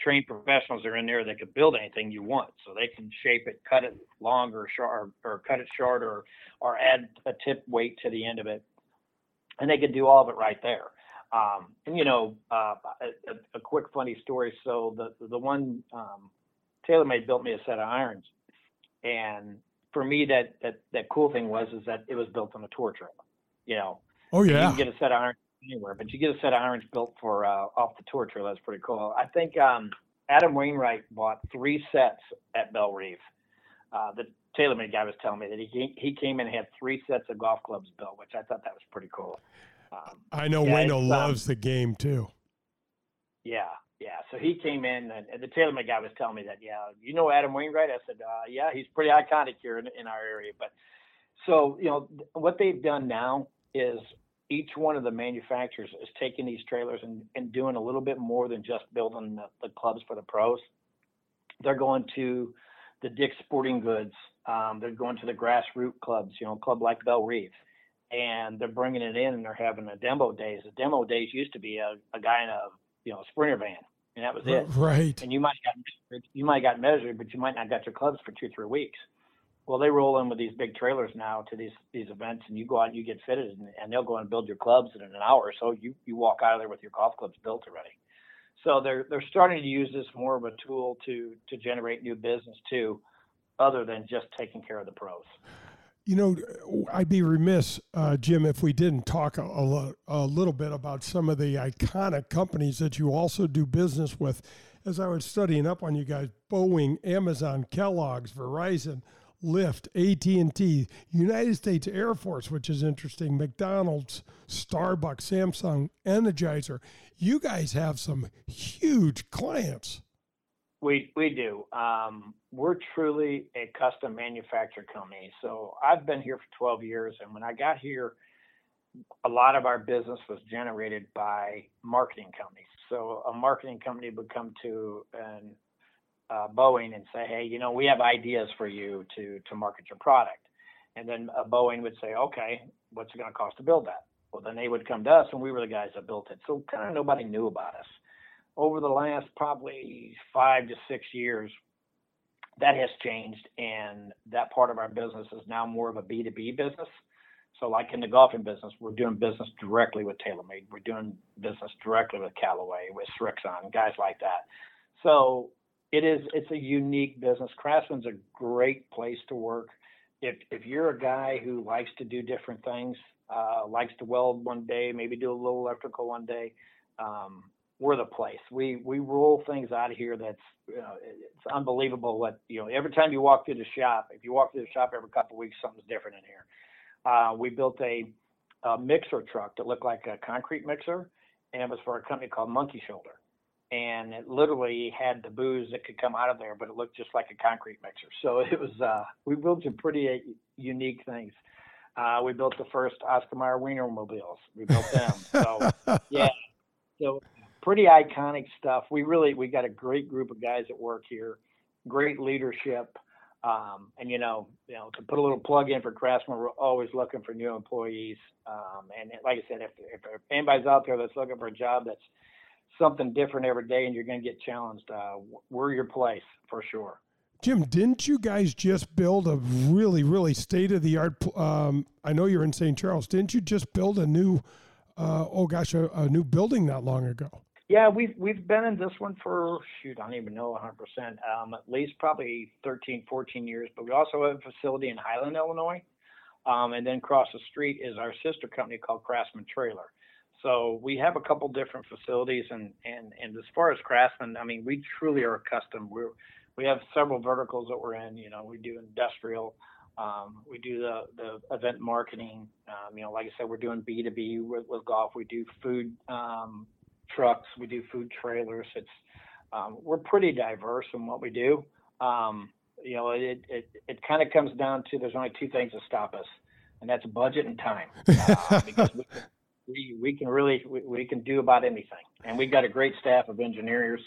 trained professionals are in there that could build anything you want. So they can shape it, cut it longer, short, or, or cut it short, or, or add a tip weight to the end of it. And they can do all of it right there. Um, and, you know, uh, a, a quick funny story. So the, the one, um, TaylorMade built me a set of irons, and for me, that, that, that cool thing was, is that it was built on a tour trailer, you know. Oh yeah. You can get a set of irons anywhere, but you get a set of irons built for, uh, off the tour trailer. That's pretty cool. I think, um, Adam Wainwright bought three sets at Bellerive. Uh, the TaylorMade guy was telling me that he, he came in and had three sets of golf clubs built, which I thought that was pretty cool. Um, I know yeah, Waino loves um, the game too. Yeah. Yeah, so he came in, and, and the TaylorMade guy was telling me that, yeah, you know Adam Wainwright? I said, uh, yeah, he's pretty iconic here in, in our area. But so, you know, th- what they've done now is each one of the manufacturers is taking these trailers and, and doing a little bit more than just building the, the clubs for the pros. They're going to the Dick's Sporting Goods. Um, they're going to the grassroots clubs, you know, a club like Bellerive. And they're bringing it in, and they're having a demo days. The demo days used to be a, a guy in a, you know, a sprinter van. And that was it. Right. And you might have got, you might have got measured, but you might not got your clubs for two, three weeks. Well, they roll in with these big trailers now to these, these events, and you go out and you get fitted, and, and they'll go and build your clubs in an hour. So you, you walk out of there with your golf clubs built already. So they're, they're starting to use this more of a tool to, to generate new business too, other than just taking care of the pros. You know, I'd be remiss, uh, Jim, if we didn't talk a, a, lo- a little bit about some of the iconic companies that you also do business with. As I was studying up on you guys, Boeing, Amazon, Kellogg's, Verizon, Lyft, A T and T, United States Air Force, which is interesting, McDonald's, Starbucks, Samsung, Energizer. You guys have some huge clients. We we do. Um, we're truly a custom manufactured company. So I've been here for twelve years, and when I got here, a lot of our business was generated by marketing companies. So a marketing company would come to an, uh, Boeing and say, hey, you know, we have ideas for you to, to market your product. And then a Boeing would say, okay, what's it going to cost to build that? Well, then they would come to us, and we were the guys that built it. So kind of nobody knew about us. Over the last probably five to six years, that has changed, and that part of our business is now more of a B to B business. So like in the golfing business, we're doing business directly with TaylorMade. We're doing business directly with Callaway, with Srixon, guys like that. So it is, it's a unique business. Craftsman's a great place to work. If if you're a guy who likes to do different things, uh, likes to weld one day, maybe do a little electrical one day, um, we're the place. We we roll things out of here. That's, you know, it's unbelievable what, you know, every time you walk through the shop, if you walk through the shop every couple of weeks, something's different in here. Uh, we built a, a mixer truck that looked like a concrete mixer, and it was for a company called Monkey Shoulder. And it literally had the booze that could come out of there, but it looked just like a concrete mixer. So it was, uh, we built some pretty uh, unique things. Uh, we built the first Oscar Mayer Wienermobiles. We built them. So, yeah. So, pretty iconic stuff. We really, we got a great group of guys that work here, great leadership. Um, and, you know, you know, to put a little plug in for Craftsman, we're always looking for new employees. Um, and like I said, if, if anybody's out there that's looking for a job, that's something different every day, and you're going to get challenged, uh, we're your place for sure. Jim, didn't you guys just build a really, really state-of-the-art, um, I know you're in Saint Charles, didn't you just build a new, uh, oh gosh, a, a new building not long ago? Yeah, we've, we've been in this one for, shoot, I don't even know one hundred percent, um, at least probably thirteen, fourteen years, but we also have a facility in Highland, Illinois, um, and then across the street is our sister company called Craftsman Trailer. So we have a couple different facilities, and, and, and as far as Craftsman, I mean, we truly are accustomed. We're We have several verticals that we're in. You know, we do industrial, um, we do the, the event marketing. Um, you know, like I said, we're doing B two B with, with golf. We do food um, trucks. We do food trailers. It's um, we're pretty diverse in what we do. Um, you know, it it, it kind of comes down to there's only two things that stop us, and that's budget and time. Uh, because we, we we can really we, we can do about anything, and we've got a great staff of engineers.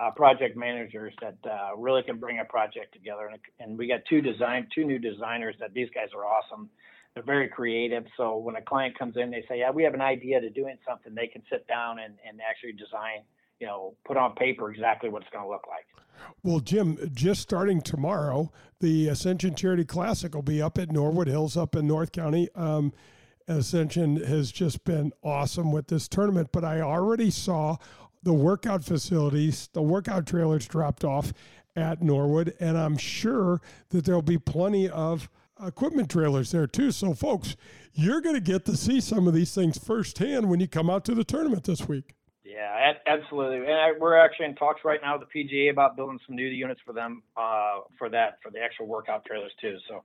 Uh, project managers that uh, really can bring a project together, and, and we got two design, two new designers. That these guys are awesome. They're very creative. So when a client comes in, they say, "Yeah, we have an idea to doing something." They can sit down and, and actually design, you know, put on paper exactly what it's going to look like. Well, Jim, just starting tomorrow, the Ascension Charity Classic will be up at Norwood Hills, up in North County. Um, Ascension has just been awesome with this tournament, but I already saw the workout facilities, the workout trailers dropped off at Norwood, and I'm sure that there'll be plenty of equipment trailers there too. So folks, you're going to get to see some of these things firsthand when you come out to the tournament this week. Yeah, absolutely. And I, we're actually in talks right now with the P G A about building some new units for them, uh, for that, for the actual workout trailers too. So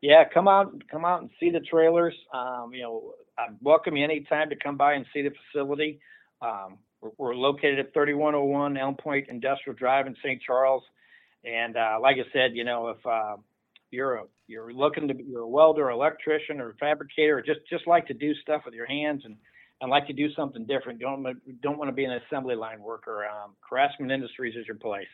yeah, come out, come out and see the trailers. Um, you know, I welcome you anytime to come by and see the facility. Um, We're located at thirty-one oh one Elm Point Industrial Drive in Saint Charles, and uh, like I said, you know, if uh, you're a, you're looking to be you're a welder, electrician, or fabricator, or just just like to do stuff with your hands and, and like to do something different, don't don't want to be an assembly line worker. Um, Craftsman Industries is your place.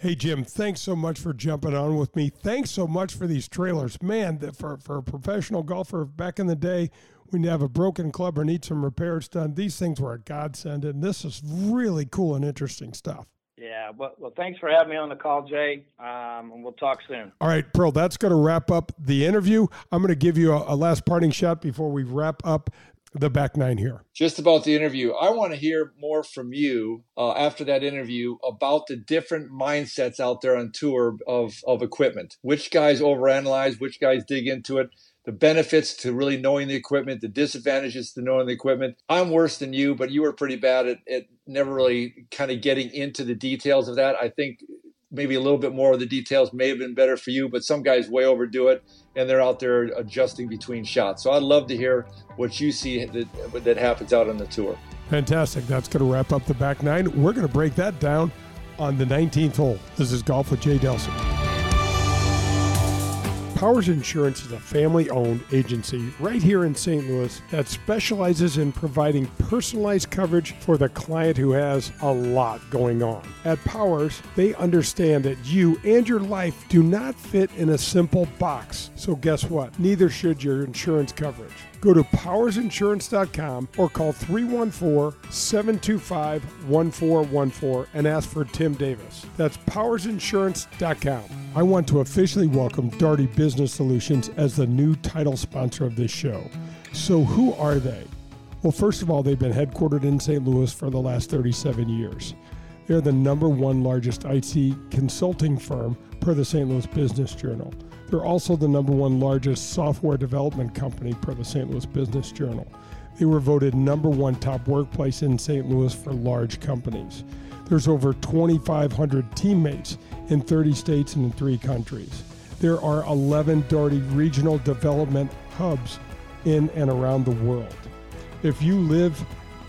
Hey Jim, thanks so much for jumping on with me. Thanks so much for these trailers, man. That for for a professional golfer back in the day, when you have a broken club or need some repairs done, these things were a godsend, and this is really cool and interesting stuff. Yeah, well, well thanks for having me on the call, Jay, um, and we'll talk soon. All right, Pearl, that's going to wrap up the interview. I'm going to give you a, a last parting shot before we wrap up the back nine here. Just about the interview. I want to hear more from you uh, after that interview about the different mindsets out there on tour of, of equipment, which guys overanalyze, which guys dig into it. The benefits to really knowing the equipment, the disadvantages to knowing the equipment. I'm worse than you, but you were pretty bad at, at never really kind of getting into the details of that. I think maybe a little bit more of the details may have been better for you, but some guys way overdo it, and they're out there adjusting between shots. So I'd love to hear what you see that, that happens out on the tour. Fantastic. That's going to wrap up the back nine. We're going to break that down on the nineteenth hole. This is Golf with Jay Delsing. Powers Insurance is a family-owned agency right here in Saint Louis that specializes in providing personalized coverage for the client who has a lot going on. At Powers, they understand that you and your life do not fit in a simple box. So guess what? Neither should your insurance coverage. Go to powers insurance dot com or call three one four, seven two five, one four one four and ask for Tim Davis. That's powers insurance dot com. I want to officially welcome Daugherty Business Solutions as the new title sponsor of this show. So who are they? Well, first of all, they've been headquartered in Saint Louis for the last thirty-seven years. They're the number one largest I T consulting firm per the Saint Louis Business Journal. They're also the number one largest software development company per the Saint Louis Business Journal. They were voted number one top workplace in Saint Louis for large companies. There's over twenty-five hundred teammates in thirty states and in three countries. There are eleven Daugherty regional development hubs in and around the world. If you live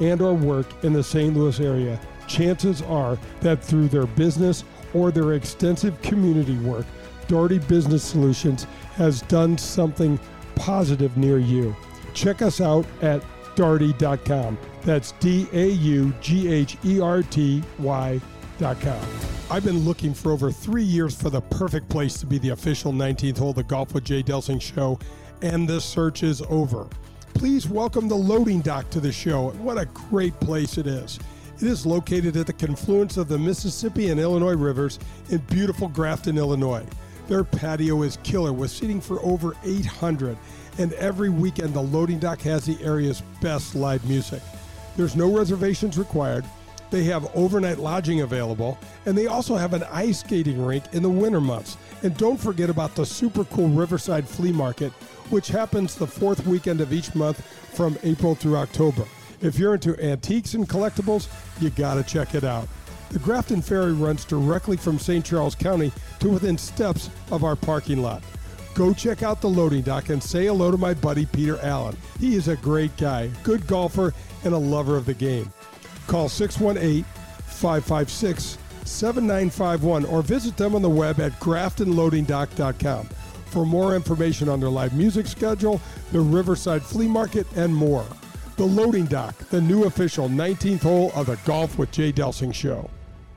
and or work in the Saint Louis area, chances are that through their business or their extensive community work, Daugherty Business Solutions has done something positive near you. Check us out at daugherty dot com. That's D A U G H E R T Y dot com. I've been looking for over three years for the perfect place to be the official nineteenth hole of the Golf with Jay Delsing show, and the search is over. Please welcome the loading dock to the show. What a great place it is. It is located at the confluence of the Mississippi and Illinois rivers in beautiful Grafton, Illinois. Their patio is killer with seating for over eight hundred, and every weekend the loading dock has the area's best live music. There's no reservations required. They have overnight lodging available, and they also have an ice skating rink in the winter months. And don't forget about the super cool Riverside Flea Market, which happens the fourth weekend of each month from April through October. If you're into antiques and collectibles, you gotta check it out. The Grafton Ferry runs directly from Saint Charles County to within steps of our parking lot. Go check out the loading dock and say hello to my buddy Peter Allen. He is a great guy, good golfer, and a lover of the game. Call six one eight, five five six, seven nine five one or visit them on the web at grafton loading dock dot com. For more information on their live music schedule, the Riverside Flea Market, and more. The Loading Dock, the new official nineteenth hole of the Golf with Jay Delsing show.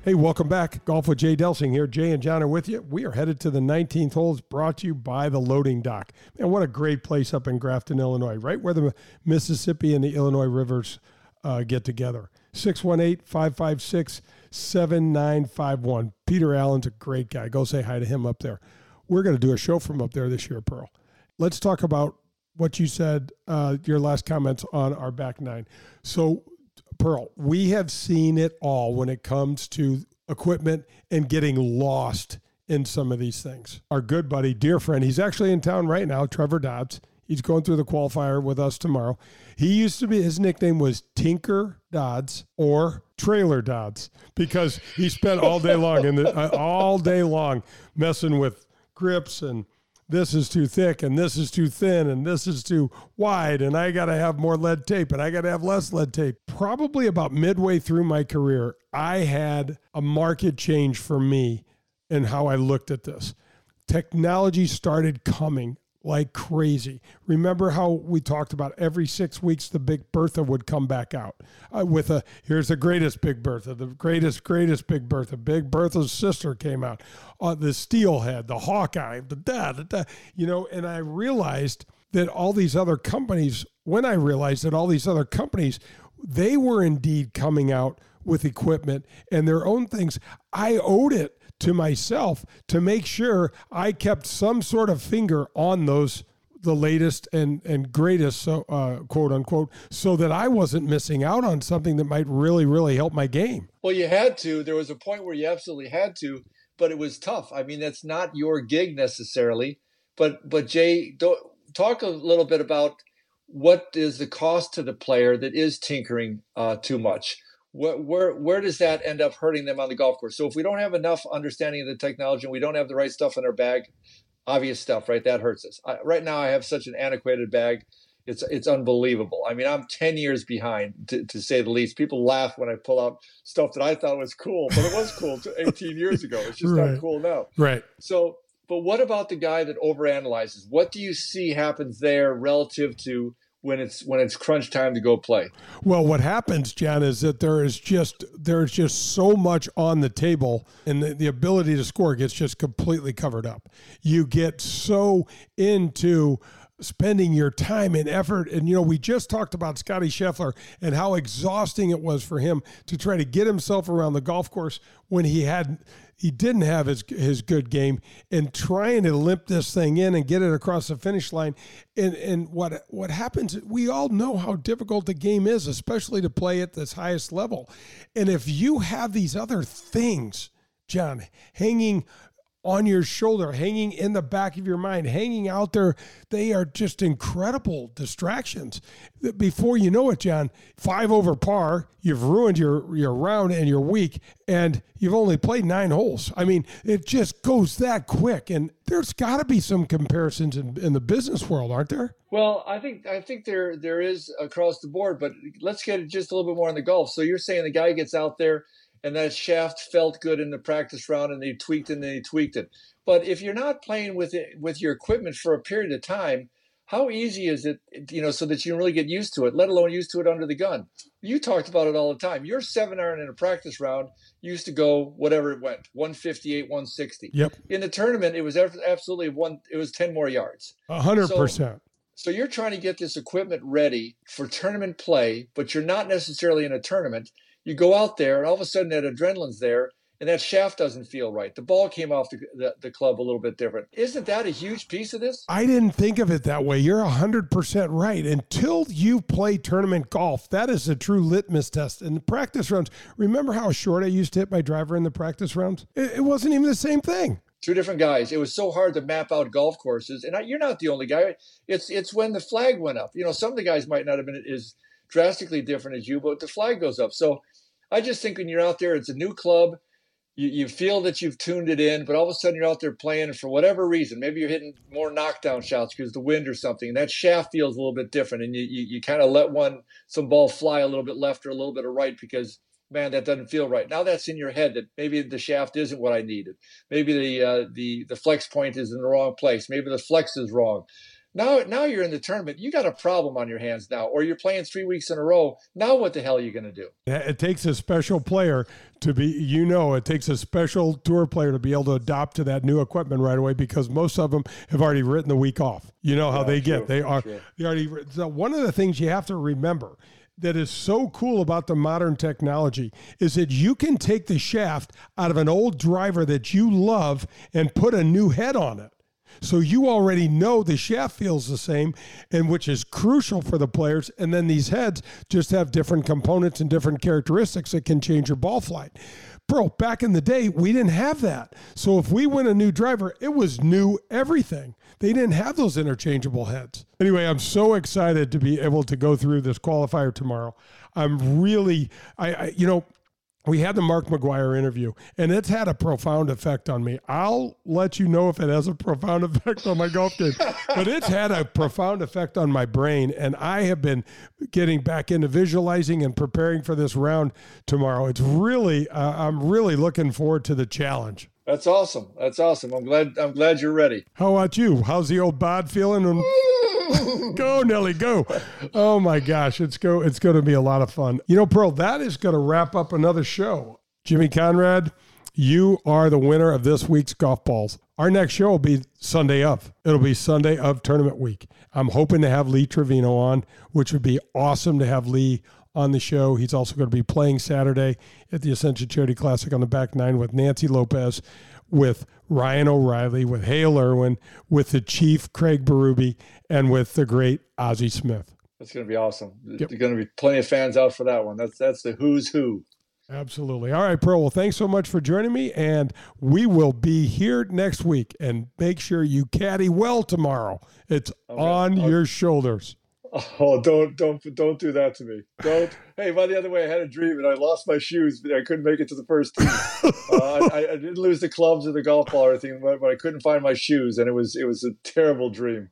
Hey, welcome back. Golf with Jay Delsing here. Jay and John are with you. We are headed to the nineteenth holes, brought to you by the Loading Dock. Man, what a great place up in Grafton, Illinois, right where the Mississippi and the Illinois rivers uh, get together. six one eight, five five six, seven nine five one. Peter Allen's a great guy. Go say hi to him up there. We're going to do a show from up there this year, Pearl. Let's talk about what you said, uh, your last comments on our back nine. So, Pearl, we have seen it all when it comes to equipment and getting lost in some of these things. Our good buddy, dear friend, he's actually in town right now, Trevor Dobbs. He's going through the qualifier with us tomorrow. He used to be, his nickname was Tinker Dodds or Trailer Dodds because he spent all day long in the, uh, all day long messing with grips and this is too thick and this is too thin and this is too wide and I got to have more lead tape and I got to have less lead tape. Probably about midway through my career, I had a market change for me in how I looked at this. Technology started coming like crazy. Remember how we talked about every six weeks the Big Bertha would come back out uh, with a, here's the greatest Big Bertha, the greatest, greatest Big Bertha. Big Bertha's sister came out, uh, the Steelhead, the Hawkeye, the da, da, da, you know, and I realized that all these other companies, when I realized that all these other companies, they were indeed coming out with equipment and their own things, I owed it to myself to make sure I kept some sort of finger on those, the latest and, and greatest, so uh, quote unquote, so that I wasn't missing out on something that might really, really help my game. Well, you had to. There was a point where you absolutely had to, but it was tough. I mean, that's not your gig necessarily, but, but Jay, don't, talk a little bit about what is the cost to the player that is tinkering uh, too much. Where, where where does that end up hurting them on the golf course? So if we don't have enough understanding of the technology and we don't have the right stuff in our bag, obvious stuff, right? That hurts us. I, right now, I have such an antiquated bag. It's it's unbelievable. I mean, I'm ten years behind, to, to say the least. People laugh when I pull out stuff that I thought was cool, but it was cool eighteen years ago. It's just right. Not cool now. Right. So, but what about the guy that overanalyzes? What do you see happens there relative to when it's when it's crunch time to go play? Well, what happens, John, is that there is just there's just so much on the table, and the, the ability to score gets just completely covered up. You get so into spending your time and effort. And, you know, we just talked about Scotty Scheffler and how exhausting it was for him to try to get himself around the golf course when he had he didn't have his his good game, and trying to limp this thing in and get it across the finish line. And and what what happens, we all know how difficult the game is, especially to play at this highest level. And if you have these other things, John, hanging on your shoulder, hanging in the back of your mind, hanging out there, they are just incredible distractions. Before you know it, John, five over par, you've ruined your, your round and your week, and you've only played nine holes. I mean, it just goes that quick, and there's got to be some comparisons in, in the business world, aren't there? Well, I think I think there there is across the board, but let's get just a little bit more on the golf. So you're saying the guy gets out there, and that shaft felt good in the practice round, and they tweaked it and they tweaked it. But if you're not playing with it, with your equipment for a period of time, how easy is it, you know, so that you really get used to it, let alone used to it under the gun? You talked about it all the time. Your seven iron in a practice round used to go whatever it went, one fifty-eight, one sixty. Yep. In the tournament, it was absolutely one. It was ten more yards. A hundred percent. So you're trying to get this equipment ready for tournament play, but you're not necessarily in a tournament. You go out there, and all of a sudden that adrenaline's there, and that shaft doesn't feel right. The ball came off the, the, the club a little bit different. Isn't that a huge piece of this? I didn't think of it that way. You're one hundred percent right. Until you play tournament golf, that is a true litmus test. In the practice rounds, remember how short I used to hit my driver in the practice rounds? It, it wasn't even the same thing. Two different guys. It was so hard to map out golf courses. And I, you're not the only guy. It's it's when the flag went up. You know, some of the guys might not have been as drastically different as you, but the flag goes up. So I just think when you're out there, it's a new club. You, you feel that you've tuned it in, but all of a sudden you're out there playing for whatever reason. Maybe you're hitting more knockdown shots because of the wind or something. And that shaft feels a little bit different. And you, you, you kind of let one, some ball fly a little bit left or a little bit of right because, man, that doesn't feel right. Now that's in your head that maybe the shaft isn't what I needed. Maybe the uh, the the flex point is in the wrong place. Maybe the flex is wrong. Now, now you're in the tournament. You got a problem on your hands now, or you're playing three weeks in a row. Now what the hell are you going to do? It takes a special player to be, you know, it takes a special tour player to be able to adopt to that new equipment right away, because most of them have already written the week off. You know how yeah, they true, get. They are true. They already. So one of the things you have to remember that is so cool about the modern technology is that you can take the shaft out of an old driver that you love and put a new head on it. So you already know the shaft feels the same, and which is crucial for the players. And then these heads just have different components and different characteristics that can change your ball flight. Bro, back in the day, we didn't have that. So if we went a new driver, it was new everything. They didn't have those interchangeable heads. Anyway, I'm so excited to be able to go through this qualifier tomorrow. I'm really, I, I you know, we had the Mark McGuire interview, and it's had a profound effect on me. I'll let you know if it has a profound effect on my golf game, but it's had a profound effect on my brain, and I have been getting back into visualizing and preparing for this round tomorrow. It's really, uh, I'm really looking forward to the challenge. That's awesome. That's awesome. I'm glad, I'm glad you're ready. How about you? How's the old bod feeling? Go, Nelly, go. Oh, my gosh. It's go. It's going to be a lot of fun. You know, Pearl, that is going to wrap up another show. Jimmy Conrad, you are the winner of this week's golf balls. Our next show will be Sunday of. It'll be Sunday of tournament week. I'm hoping to have Lee Trevino on, which would be awesome to have Lee on the show. He's also going to be playing Saturday at the Ascension Charity Classic on the back nine with Nancy Lopez, with Ryan O'Reilly, with Hale Irwin, with the Chief Craig Berube, and with the great Ozzie Smith. That's going to be awesome. Yep. There's going to be plenty of fans out for that one. That's that's the who's who. Absolutely. All right, Pearl. Well, thanks so much for joining me, and we will be here next week. And make sure you caddy well tomorrow. It's okay. on okay. your shoulders. Oh, don't, don't, don't do that to me. Don't. Hey, by the other way, I had a dream and I lost my shoes, but I couldn't make it to the first tee. uh, I, I didn't lose the clubs or the golf ball or anything, but I couldn't find my shoes. And it was, it was a terrible dream.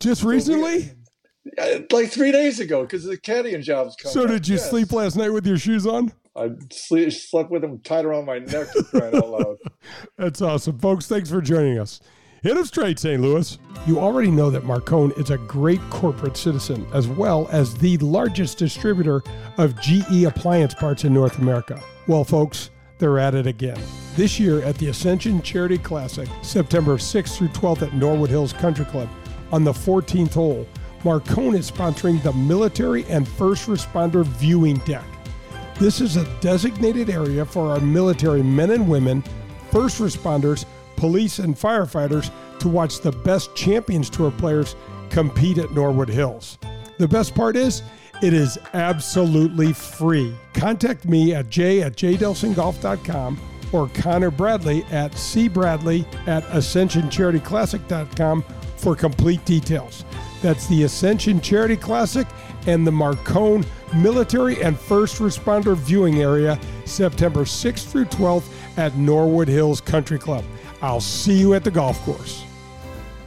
Just recently? So we, like three days ago, because the caddying job's coming. So did you yes. sleep last night with your shoes on? I sleep, slept with them tied around my neck, crying out loud. That's awesome. Folks, thanks for joining us. Hit us straight, Saint Louis. You already know that Marcone is a great corporate citizen, as well as the largest distributor of G E appliance parts in North America. Well, folks, they're at it again. This year at the Ascension Charity Classic, September sixth through twelfth at Norwood Hills Country Club, on the fourteenth hole, Marcone is sponsoring the Military and First Responder Viewing Deck. This is a designated area for our military men and women, first responders, police and firefighters to watch the best Champions Tour players compete at Norwood Hills. The best part is, it is absolutely free. Contact me at jay at jay delsing golf dot com or Connor Bradley at c bradley at ascension charity classic dot com for complete details. That's the Ascension Charity Classic and the Marcone Military and First Responder Viewing Area, September sixth through twelfth at Norwood Hills Country Club. I'll see you at the golf course.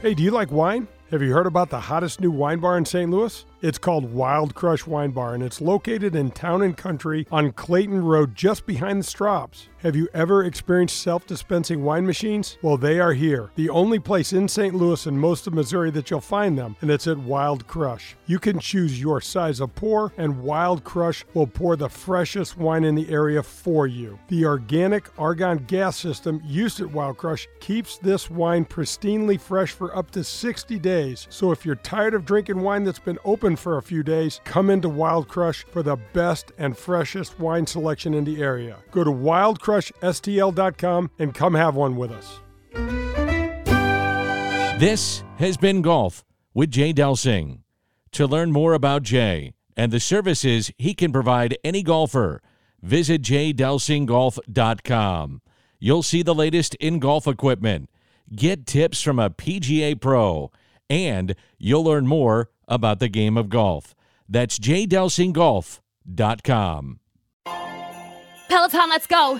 Hey, do you like wine? Have you heard about the hottest new wine bar in Saint Louis? It's called Wild Crush Wine Bar, and it's located in Town and Country on Clayton Road, just behind the Straubs. Have you ever experienced self-dispensing wine machines? Well, they are here. The only place in Saint Louis and most of Missouri that you'll find them, and it's at Wild Crush. You can choose your size of pour, and Wild Crush will pour the freshest wine in the area for you. The organic argon gas system used at Wild Crush keeps this wine pristinely fresh for up to sixty days. So if you're tired of drinking wine that's been open for a few days, come into Wild Crush for the best and freshest wine selection in the area. Go to Wild Crush. Crush S T L dot com and come have one with us. This has been Golf with Jay Delsing. To learn more about Jay and the services he can provide any golfer, visit jay delsing golf dot com. You'll see the latest in golf equipment, get tips from a P G A pro, and you'll learn more about the game of golf. That's jay delsing golf dot com. Peloton, let's go!